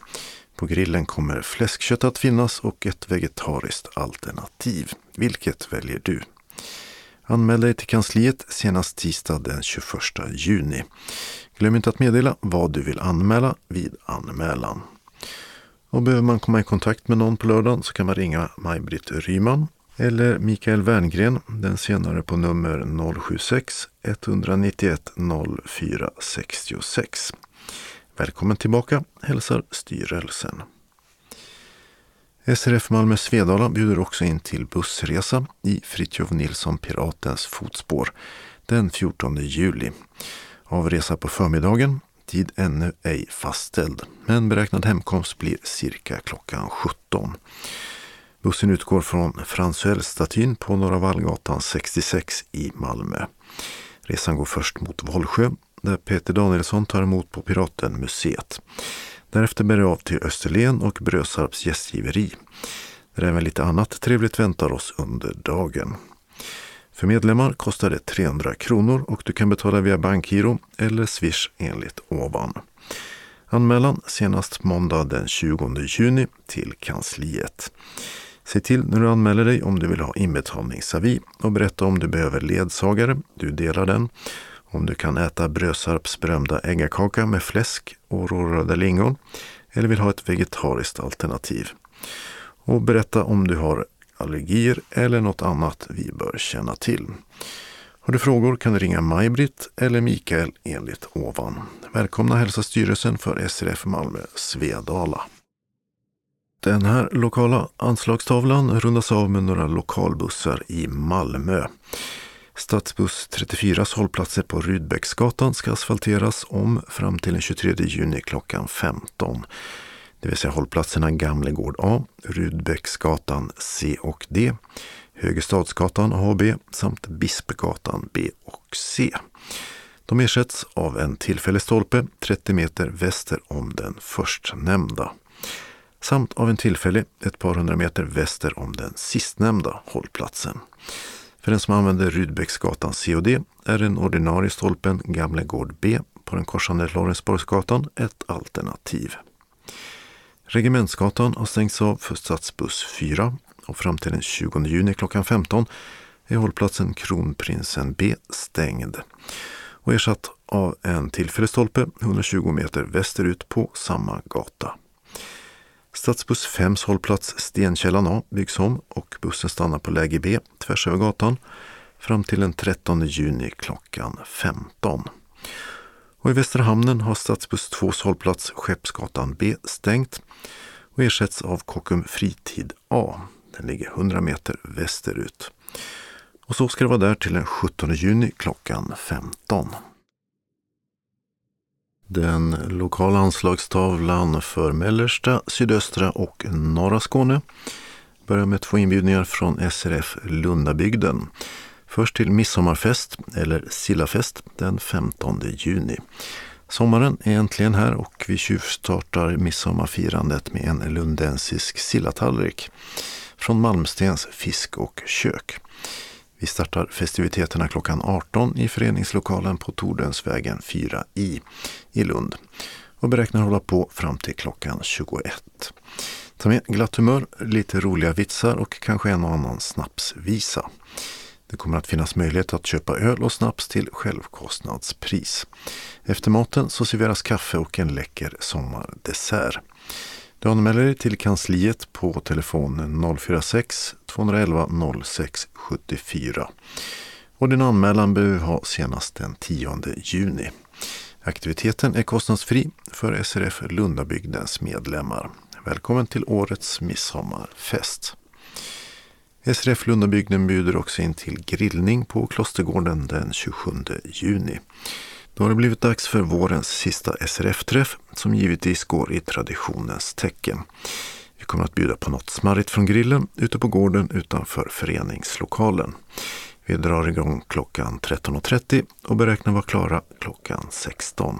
På grillen kommer fläskkött att finnas och ett vegetariskt alternativ. Vilket väljer du? Anmäl dig till kansliet senast tisdag den 21 juni. Glöm inte att meddela vad du vill anmäla vid anmälan. Och behöver man komma i kontakt med någon på lördagen så kan man ringa Maj-Britt Ryman eller Mikael Werngren, den senare på nummer 076 191 0466. Välkommen tillbaka, hälsar styrelsen. SRF Malmö Svedala bjuder också in till bussresa i Fritjof Nilsson Piratens fotspår den 14 juli. Avresa på förmiddagen, tid ännu ej fastställd, men beräknad hemkomst blir cirka klockan 17. Bussen utgår från Fransuellstatyn på Norra Vallgatan 66 i Malmö. Resan går först mot Vollsjö där Peter Danielsson tar emot på Piratenmuseet. Därefter bär det av till Österlen och Brösarps gästgiveri. Där även lite annat trevligt väntar oss under dagen. För medlemmar kostar det 300 kronor och du kan betala via bankgiro eller Swish enligt ovan. Anmälan senast måndag den 20 juni till kansliet. Se till när du anmäler dig om du vill ha inbetalningsavi och berätta om du behöver ledsagare, du delar den. Om du kan äta Brösarps berömda äggakaka med fläsk och rårörda lingon eller vill ha ett vegetariskt alternativ. Och berätta om du har allergier eller något annat vi bör känna till. Har du frågor kan du ringa Maj-Britt eller Mikael enligt ovan. Välkomna hälsa styrelsen för SRF Malmö Svedala. Den här lokala anslagstavlan rundas av med några lokalbussar i Malmö. Stadsbuss 34:s hållplatser på Rudbäcksgatan ska asfalteras om fram till den 23 juni klockan 15. Det vill säga hållplatserna Gamlegård A, Rudbäcksgatan C och D, Högestadsgatan A och B samt Bispegatan B och C. De ersätts av en tillfällig stolpe 30 meter väster om den förstnämnda. Samt av en tillfällig ett par hundra meter väster om den sistnämnda hållplatsen. För den som använder Rudbäcksgatan C och D är den ordinarie stolpen Gamlegård B på den korsande Lorensborgsgatan ett alternativ. Regementsgatan har stängts av för stadsbuss 4 och fram till den 20 juni klockan 15 är hållplatsen Kronprinsen B stängd och ersatt av en tillfällig stolpe 120 meter västerut på samma gata. Stadsbuss 5:s hållplats Stenkällan A byggs om och bussen stannar på läge B tvärs över gatan fram till den 13 juni klockan 15. Och i Västra hamnen har stadsbuss 2:s hållplats Skeppsgatan B stängt och ersätts av Kockum Fritid A. Den ligger 100 meter västerut. Och så ska det vara där till den 17 juni klockan 15. Den lokala anslagstavlan för mellersta, sydöstra och norra Skåne börjar med 2 inbjudningar från SRF Lundabygden. Först till midsommarfest eller sillafest den 15 juni. Sommaren är äntligen här och vi tjuvstartar midsommarfirandet med en lundensisk sillatallrik från Malmstens fisk och kök. Vi startar festiviteterna klockan 18 i föreningslokalen på Tordensvägen 4i i Lund och beräknar hålla på fram till klockan 21. Ta med glatt humör, lite roliga vitsar och kanske en och annan snapsvisa. Det kommer att finnas möjlighet att köpa öl och snaps till självkostnadspris. Efter maten så serveras kaffe och en läcker sommardessert. Du anmäler dig till kansliet på telefon 046 211 06 74. Och din anmälan behöver ha senast den 10 juni. Aktiviteten är kostnadsfri för SRF Lundabygdens medlemmar. Välkommen till årets midsommarfest. SRF Lundabygden bjuder också in till grillning på Klostergården den 27 juni. Då har det blivit dags för vårens sista SRF-träff som givetvis går i traditionens tecken. Vi kommer att bjuda på något smarrigt från grillen ute på gården utanför föreningslokalen. Vi drar igång klockan 13.30 och beräknar vara klara klockan 16.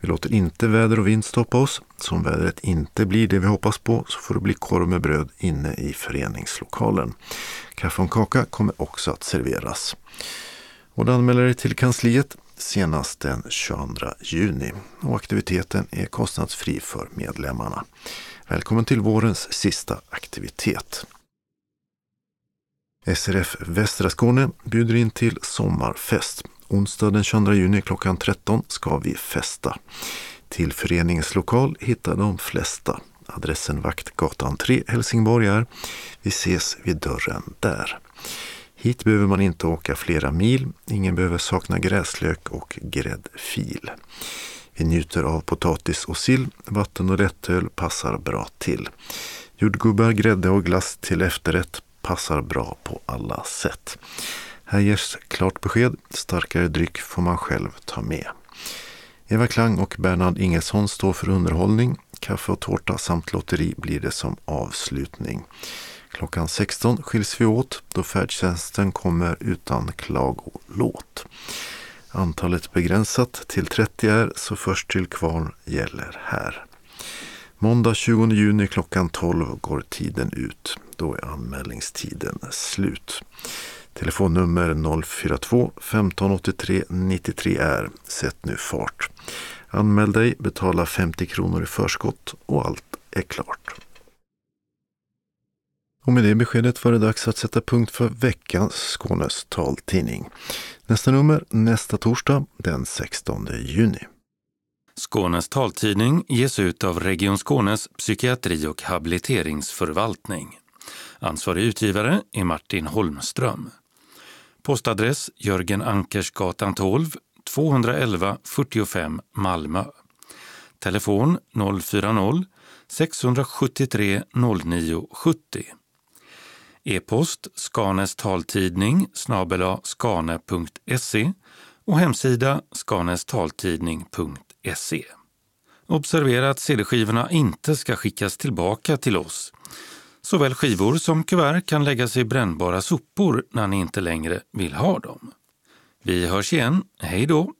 Vi låter inte väder och vind stoppa oss. Som vädret inte blir det vi hoppas på så får det bli korv med bröd inne i föreningslokalen. Kaffe och kaka kommer också att serveras. Och du anmäler dig till kansliet senast den 22 juni. Och aktiviteten är kostnadsfri för medlemmarna. Välkommen till vårens sista aktivitet. SRF Västra Skåne bjuder in till sommarfest. Onsdag den 22 juni klockan 13 ska vi festa. Till föreningens lokal hittar de flesta. Adressen Vaktgatan 3, Helsingborg är. Vi ses vid dörren där. Hit behöver man inte åka flera mil. Ingen behöver sakna gräslök och gräddfil. Vi njuter av potatis och sill. Vatten och lättöl passar bra till. Jordgubbar, grädde och glass till efterrätt passar bra på alla sätt. Här ges klart besked. Starkare dryck får man själv ta med. Eva Klang och Bernhard Ingelsson står för underhållning. Kaffe och tårta samt lotteri blir det som avslutning. Klockan 16 skiljs vi åt då färdtjänsten kommer utan klagolåt. Antalet begränsat till 30 är så först till kvarn gäller här. Måndag 20 juni klockan 12 går tiden ut. Då är anmälningstiden slut. Telefonnummer 042 1583 93 är. Sätt nu fart. Anmäl dig, betala 50 kronor i förskott och allt är klart. Och med det beskedet var det dags att sätta punkt för veckans Skånes Taltidning. Nästa nummer nästa torsdag den 16 juni. Skånes Taltidning ges ut av Region Skånes psykiatri- och habiliteringsförvaltning. Ansvarig utgivare är Martin Holmström. Postadress Jörgen Ankersgatan 12 211 45 Malmö. Telefon 040 673 0970. E-post Skånes Taltidning @skane.se och hemsida skanestaltidning.se. Observera att cd-skivorna inte ska skickas tillbaka till oss. Såväl skivor som kuvert kan läggas i brännbara sopor när ni inte längre vill ha dem. Vi hörs igen. Hej då!